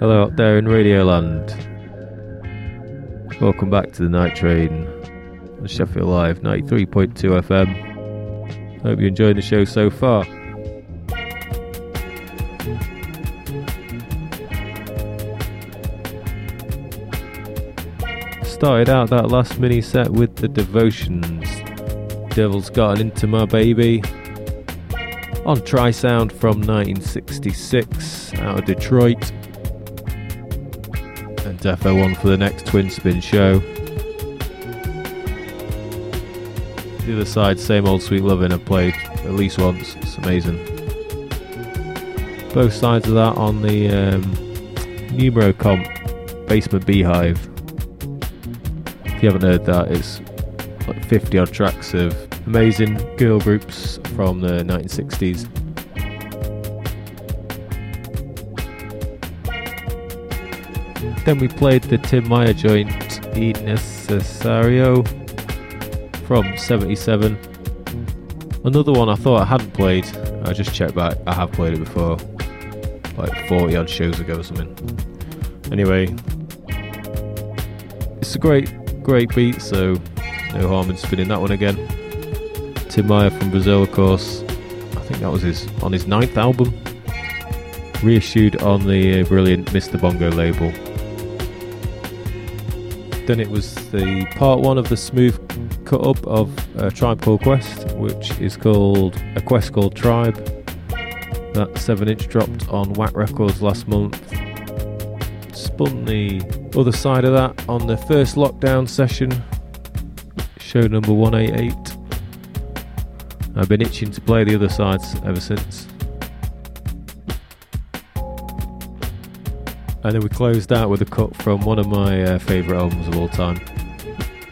Hello up there in Radioland. Welcome back to the Night Train on Sheffield Live 93.2 FM. Hope you're enjoying the show so far. Started out that last mini set with the Devotions. Devil's Gotten Into My Baby. On Tri-Sound from 1966 out of Detroit. Defo on for the next Twin Spin show. The other side, Same Old Sweet Lovin', I've played at least once. It's amazing. Both sides of that on the Numero Comp Basement Beehive. If you haven't heard that, it's like 50 odd tracks of amazing girl groups from the 1960s. Then we played the Tim Maia joint, E Necessario, from 77. Another one I thought I hadn't played, I just checked back, I have played it before, like 40 odd shows ago or something. Anyway, it's a great beat, so no harm in spinning that one again. Tim Maia from Brazil, of course. I think that was on his 9th album, reissued on the brilliant Mr. Bongo label. Then it was the part one of the smooth cut up of Tribe Called Quest, which is called A Quest Called Tribe. That 7-inch dropped on Whack Records last month. Spun the other side of that on the first lockdown session, show number 188. I've been itching to play the other sides ever since. And then we closed out with a cut from one of my favourite albums of all time.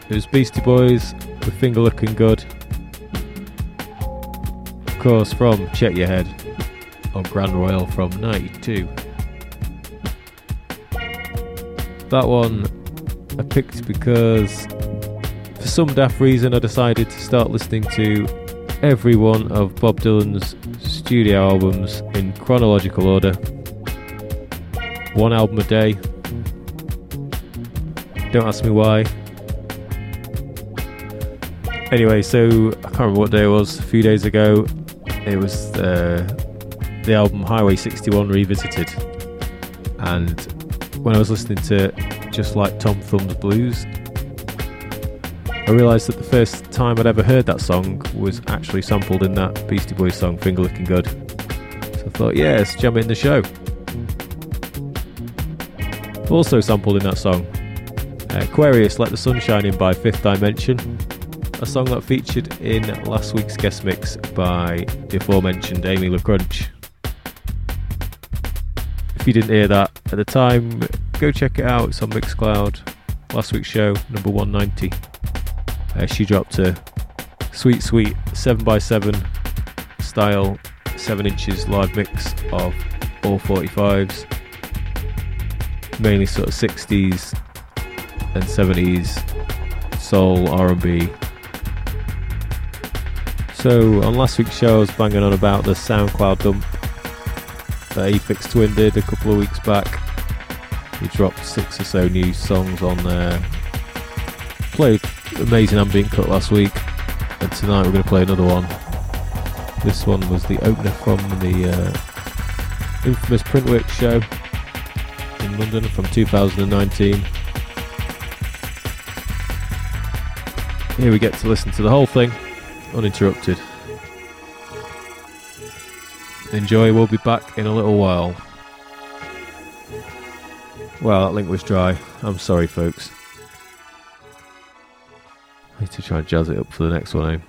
It was Beastie Boys with Finger Lickin' Good. Of course, from Check Your Head on Grand Royal from 92. That one I picked because for some daft reason I decided to start listening to every one of Bob Dylan's studio albums in chronological order. One album a day. Don't ask me why. Anyway, so I can't remember what day it was. A few days ago, it was the album Highway 61 Revisited. And when I was listening to Just Like Tom Thumb's Blues, I realised that the first time I'd ever heard that song was actually sampled in that Beastie Boys song, Finger Lickin' Good. So I thought, yeah, let's jam it in the show. Also sampled in that song, Aquarius, Let the Sun Shine In by Fifth Dimension, a song that featured in last week's guest mix by the aforementioned Amy LaCrunch. If you didn't hear that at the time, go check it out. It's on Mixcloud, last week's show, number 190. She dropped a sweet 7x7 style 7 inches live mix of all 45s, mainly sort of 60s and 70s soul, R&B. So on last week's show I was banging on about the SoundCloud dump that Aphex Twin did a couple of weeks back. He dropped 6 or so new songs on there, played amazing ambient cut last week, and tonight we're going to play another one. This one was the opener from the infamous Printworks show in London from 2019. Here we get to listen to the whole thing uninterrupted. Enjoy, we'll be back in a little while. Well, that link was dry. I'm sorry, folks. I need to try and jazz it up for the next one, eh?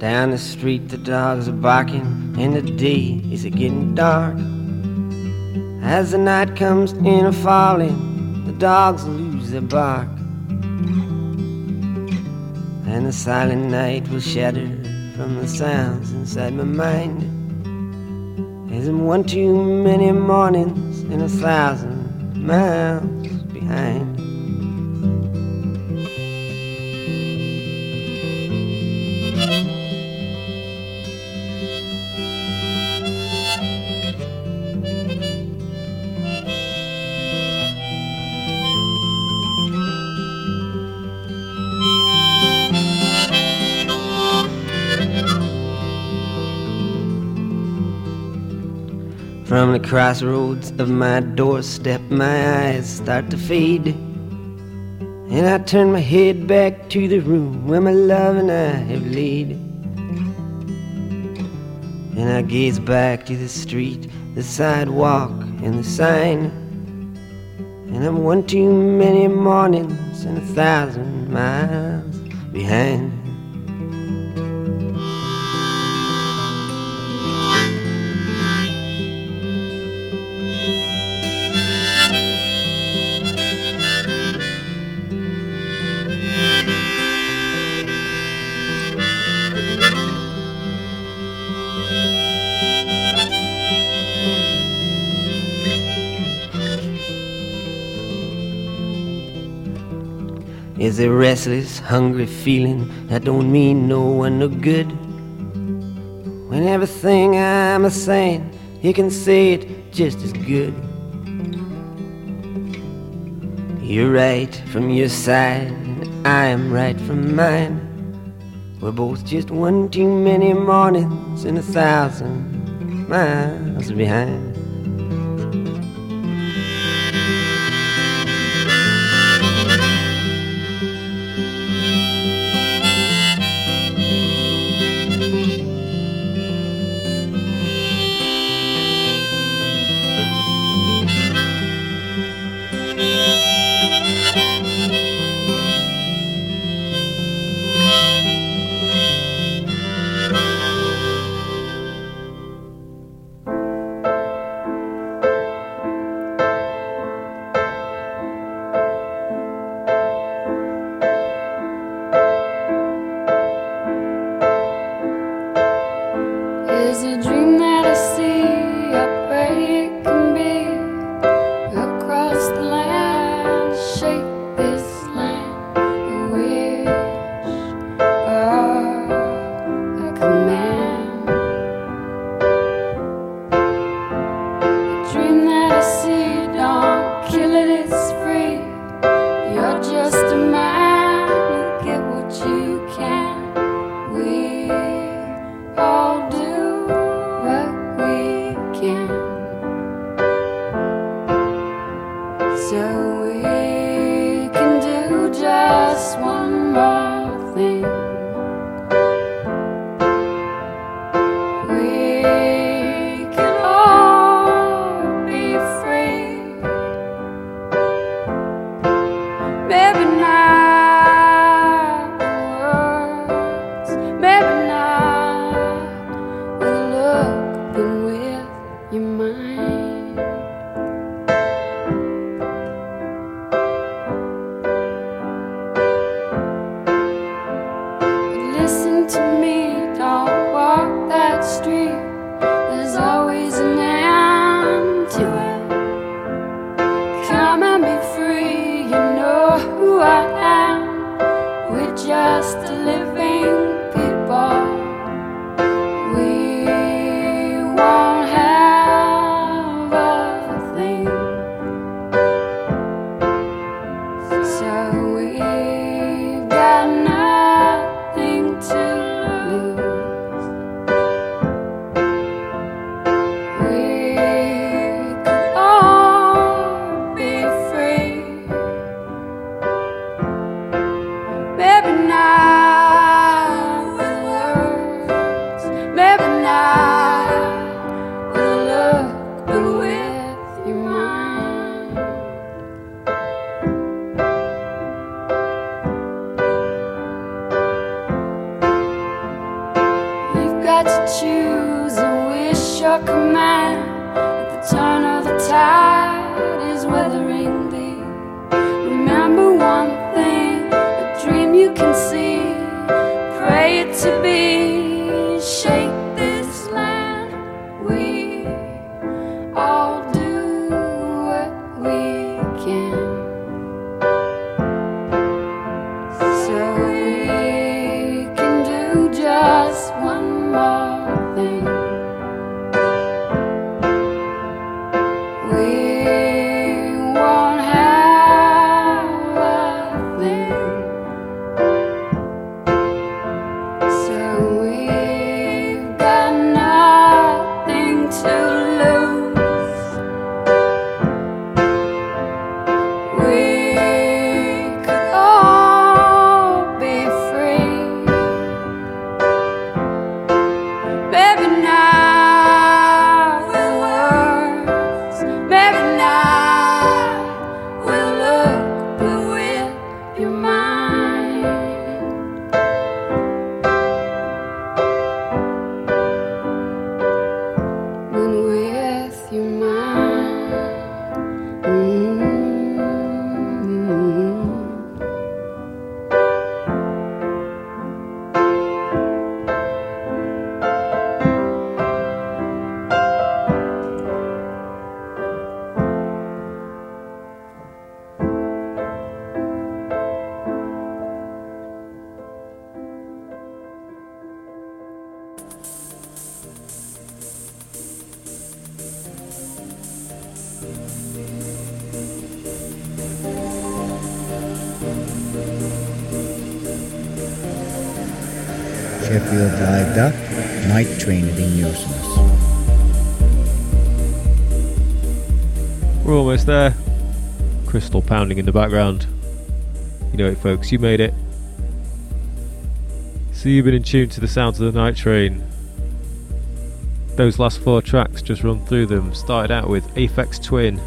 Down the street the dogs are barking, in the D, is it getting dark? As the night comes in a falling, the dogs lose their bark. And the silent night will shatter from the sounds inside my mind. Isn't one too many mornings and 1,000 miles behind? From the crossroads of my doorstep, my eyes start to fade, and I turn my head back to the room where my love and I have laid. And I gaze back to the street, the sidewalk, and the sign, and I'm one too many mornings and 1,000 miles behind. It's a restless, hungry feeling that don't mean no one no good. When everything I'm a saying, you can say it just as good. You're right from your side, and I'm right from mine. We're both just one too many mornings and 1,000 miles behind. had to choose and wish your command at the turn of the tide is weathering thee. Remember one thing, a dream you can see, pray it to be. Shake this land, we all do what we can. So we can do just one more thing. We won't have a thing. So we've got nothing to lose. We could all be free. Maybe not with words, maybe not with look, but with your mind. And with your mind. Sheffield Live'da Night Train'i dinliyorsunuz. We're almost there. Crystal pounding in the background. You know it, folks, you made it. So you've been in tune to the sounds of the Night Train. Those last four tracks, just run through them. Started out with Aphex Twin,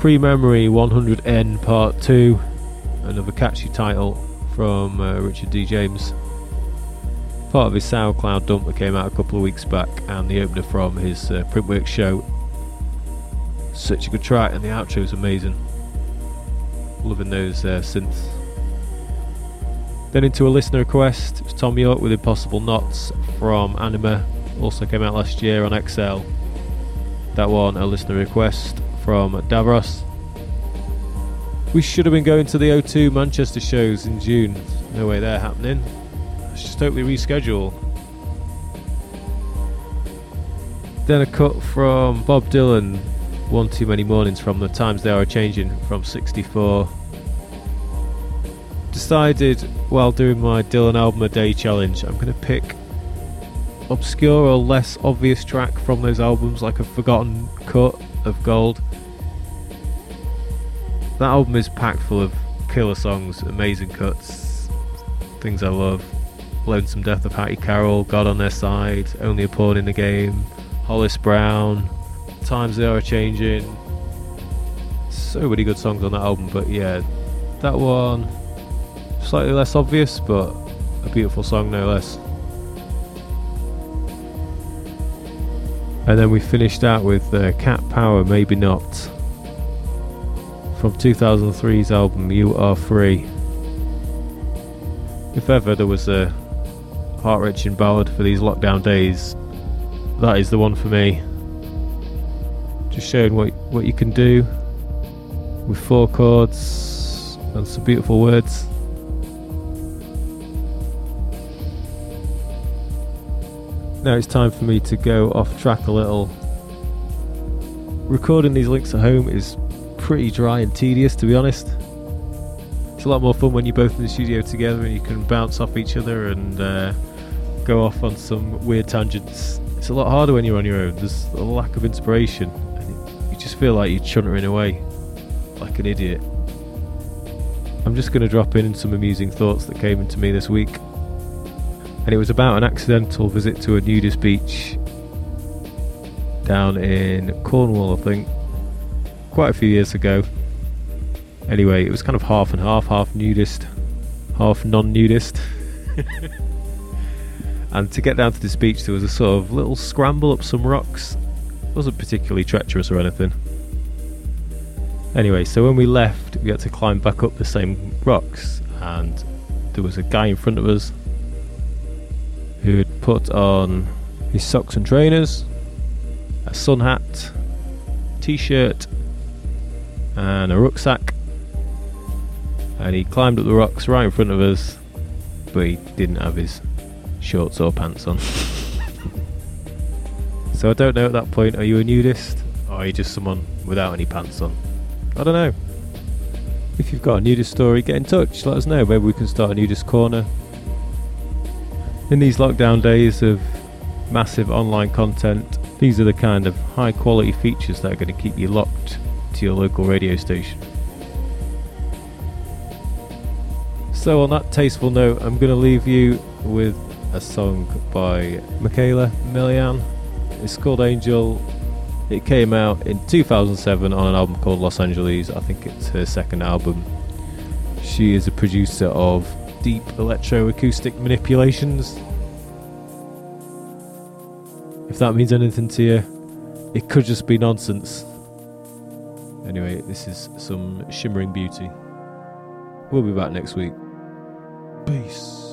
Pre-Memory 100N Part 2, another catchy title from Richard D. James. Part of his SoundCloud dump that came out a couple of weeks back, and the opener from his Printworks show. Such a good track, and the outro is amazing. Loving those synths. Then into a listener request, it was Tom York with Impossible Knots from Anima, also came out last year on XL. That one, a listener request from Davros. We should have been going to the O2 Manchester shows in June, no way they're happening. Just totally reschedule. Then a cut from Bob Dylan, One Too Many Mornings from The Times They Are Changing from 64. Decided while doing my Dylan album a day challenge, I'm going to pick obscure or less obvious track from those albums, like a forgotten cut of Gold. That album is packed full of killer songs, amazing cuts, things I love. Lonesome Death of Hattie Carroll, God on Their Side, Only a Pawn in the Game, Hollis Brown, Times They Are Changing. So many good songs on that album, but yeah, that one slightly less obvious, but a beautiful song no less. And then we finished out with Cat Power, Maybe Not, from 2003's album You Are Free. If ever there was a heart-wrenching ballad for these lockdown days, that is the one for me. Just showing what you can do with four chords and some beautiful words. Now it's time for me to go off track a little. Recording these links at home is pretty dry and tedious, to be honest. It's a lot more fun when you're both in the studio together and you can bounce off each other and go off on some weird tangents. It's a lot harder when you're on your own. There's a lack of inspiration and you just feel like you're chuntering away like an idiot. I'm just going to drop in some amusing thoughts that came into me this week, and it was about an accidental visit to a nudist beach down in Cornwall, I think, quite a few years ago. Anyway, it was kind of half and half, half nudist, half non-nudist. and to get down to this beach there was a sort of little scramble up some rocks. It wasn't particularly treacherous or anything. Anyway, so when we left we had to climb back up the same rocks, and there was a guy in front of us who had put on his socks and trainers, a sun hat, t-shirt and a rucksack, and he climbed up the rocks right in front of us, but he didn't have his shorts or pants on. So I don't know at that point, are you a nudist or are you just someone without any pants on? I don't know. If you've got a nudist story, get in touch, let us know. Maybe we can start a nudist corner. In these lockdown days of massive online content, these are the kind of high quality features that are going to keep you locked to your local radio station. So on that tasteful note, I'm going to leave you with a song by Michaela Milian. It's called Angel. It came out in 2007 on an album called Los Angeles. I think it's her second album. She is a producer of deep electroacoustic manipulations. If that means anything to you, it could just be nonsense. Anyway, this is some shimmering beauty. We'll be back next week. Peace.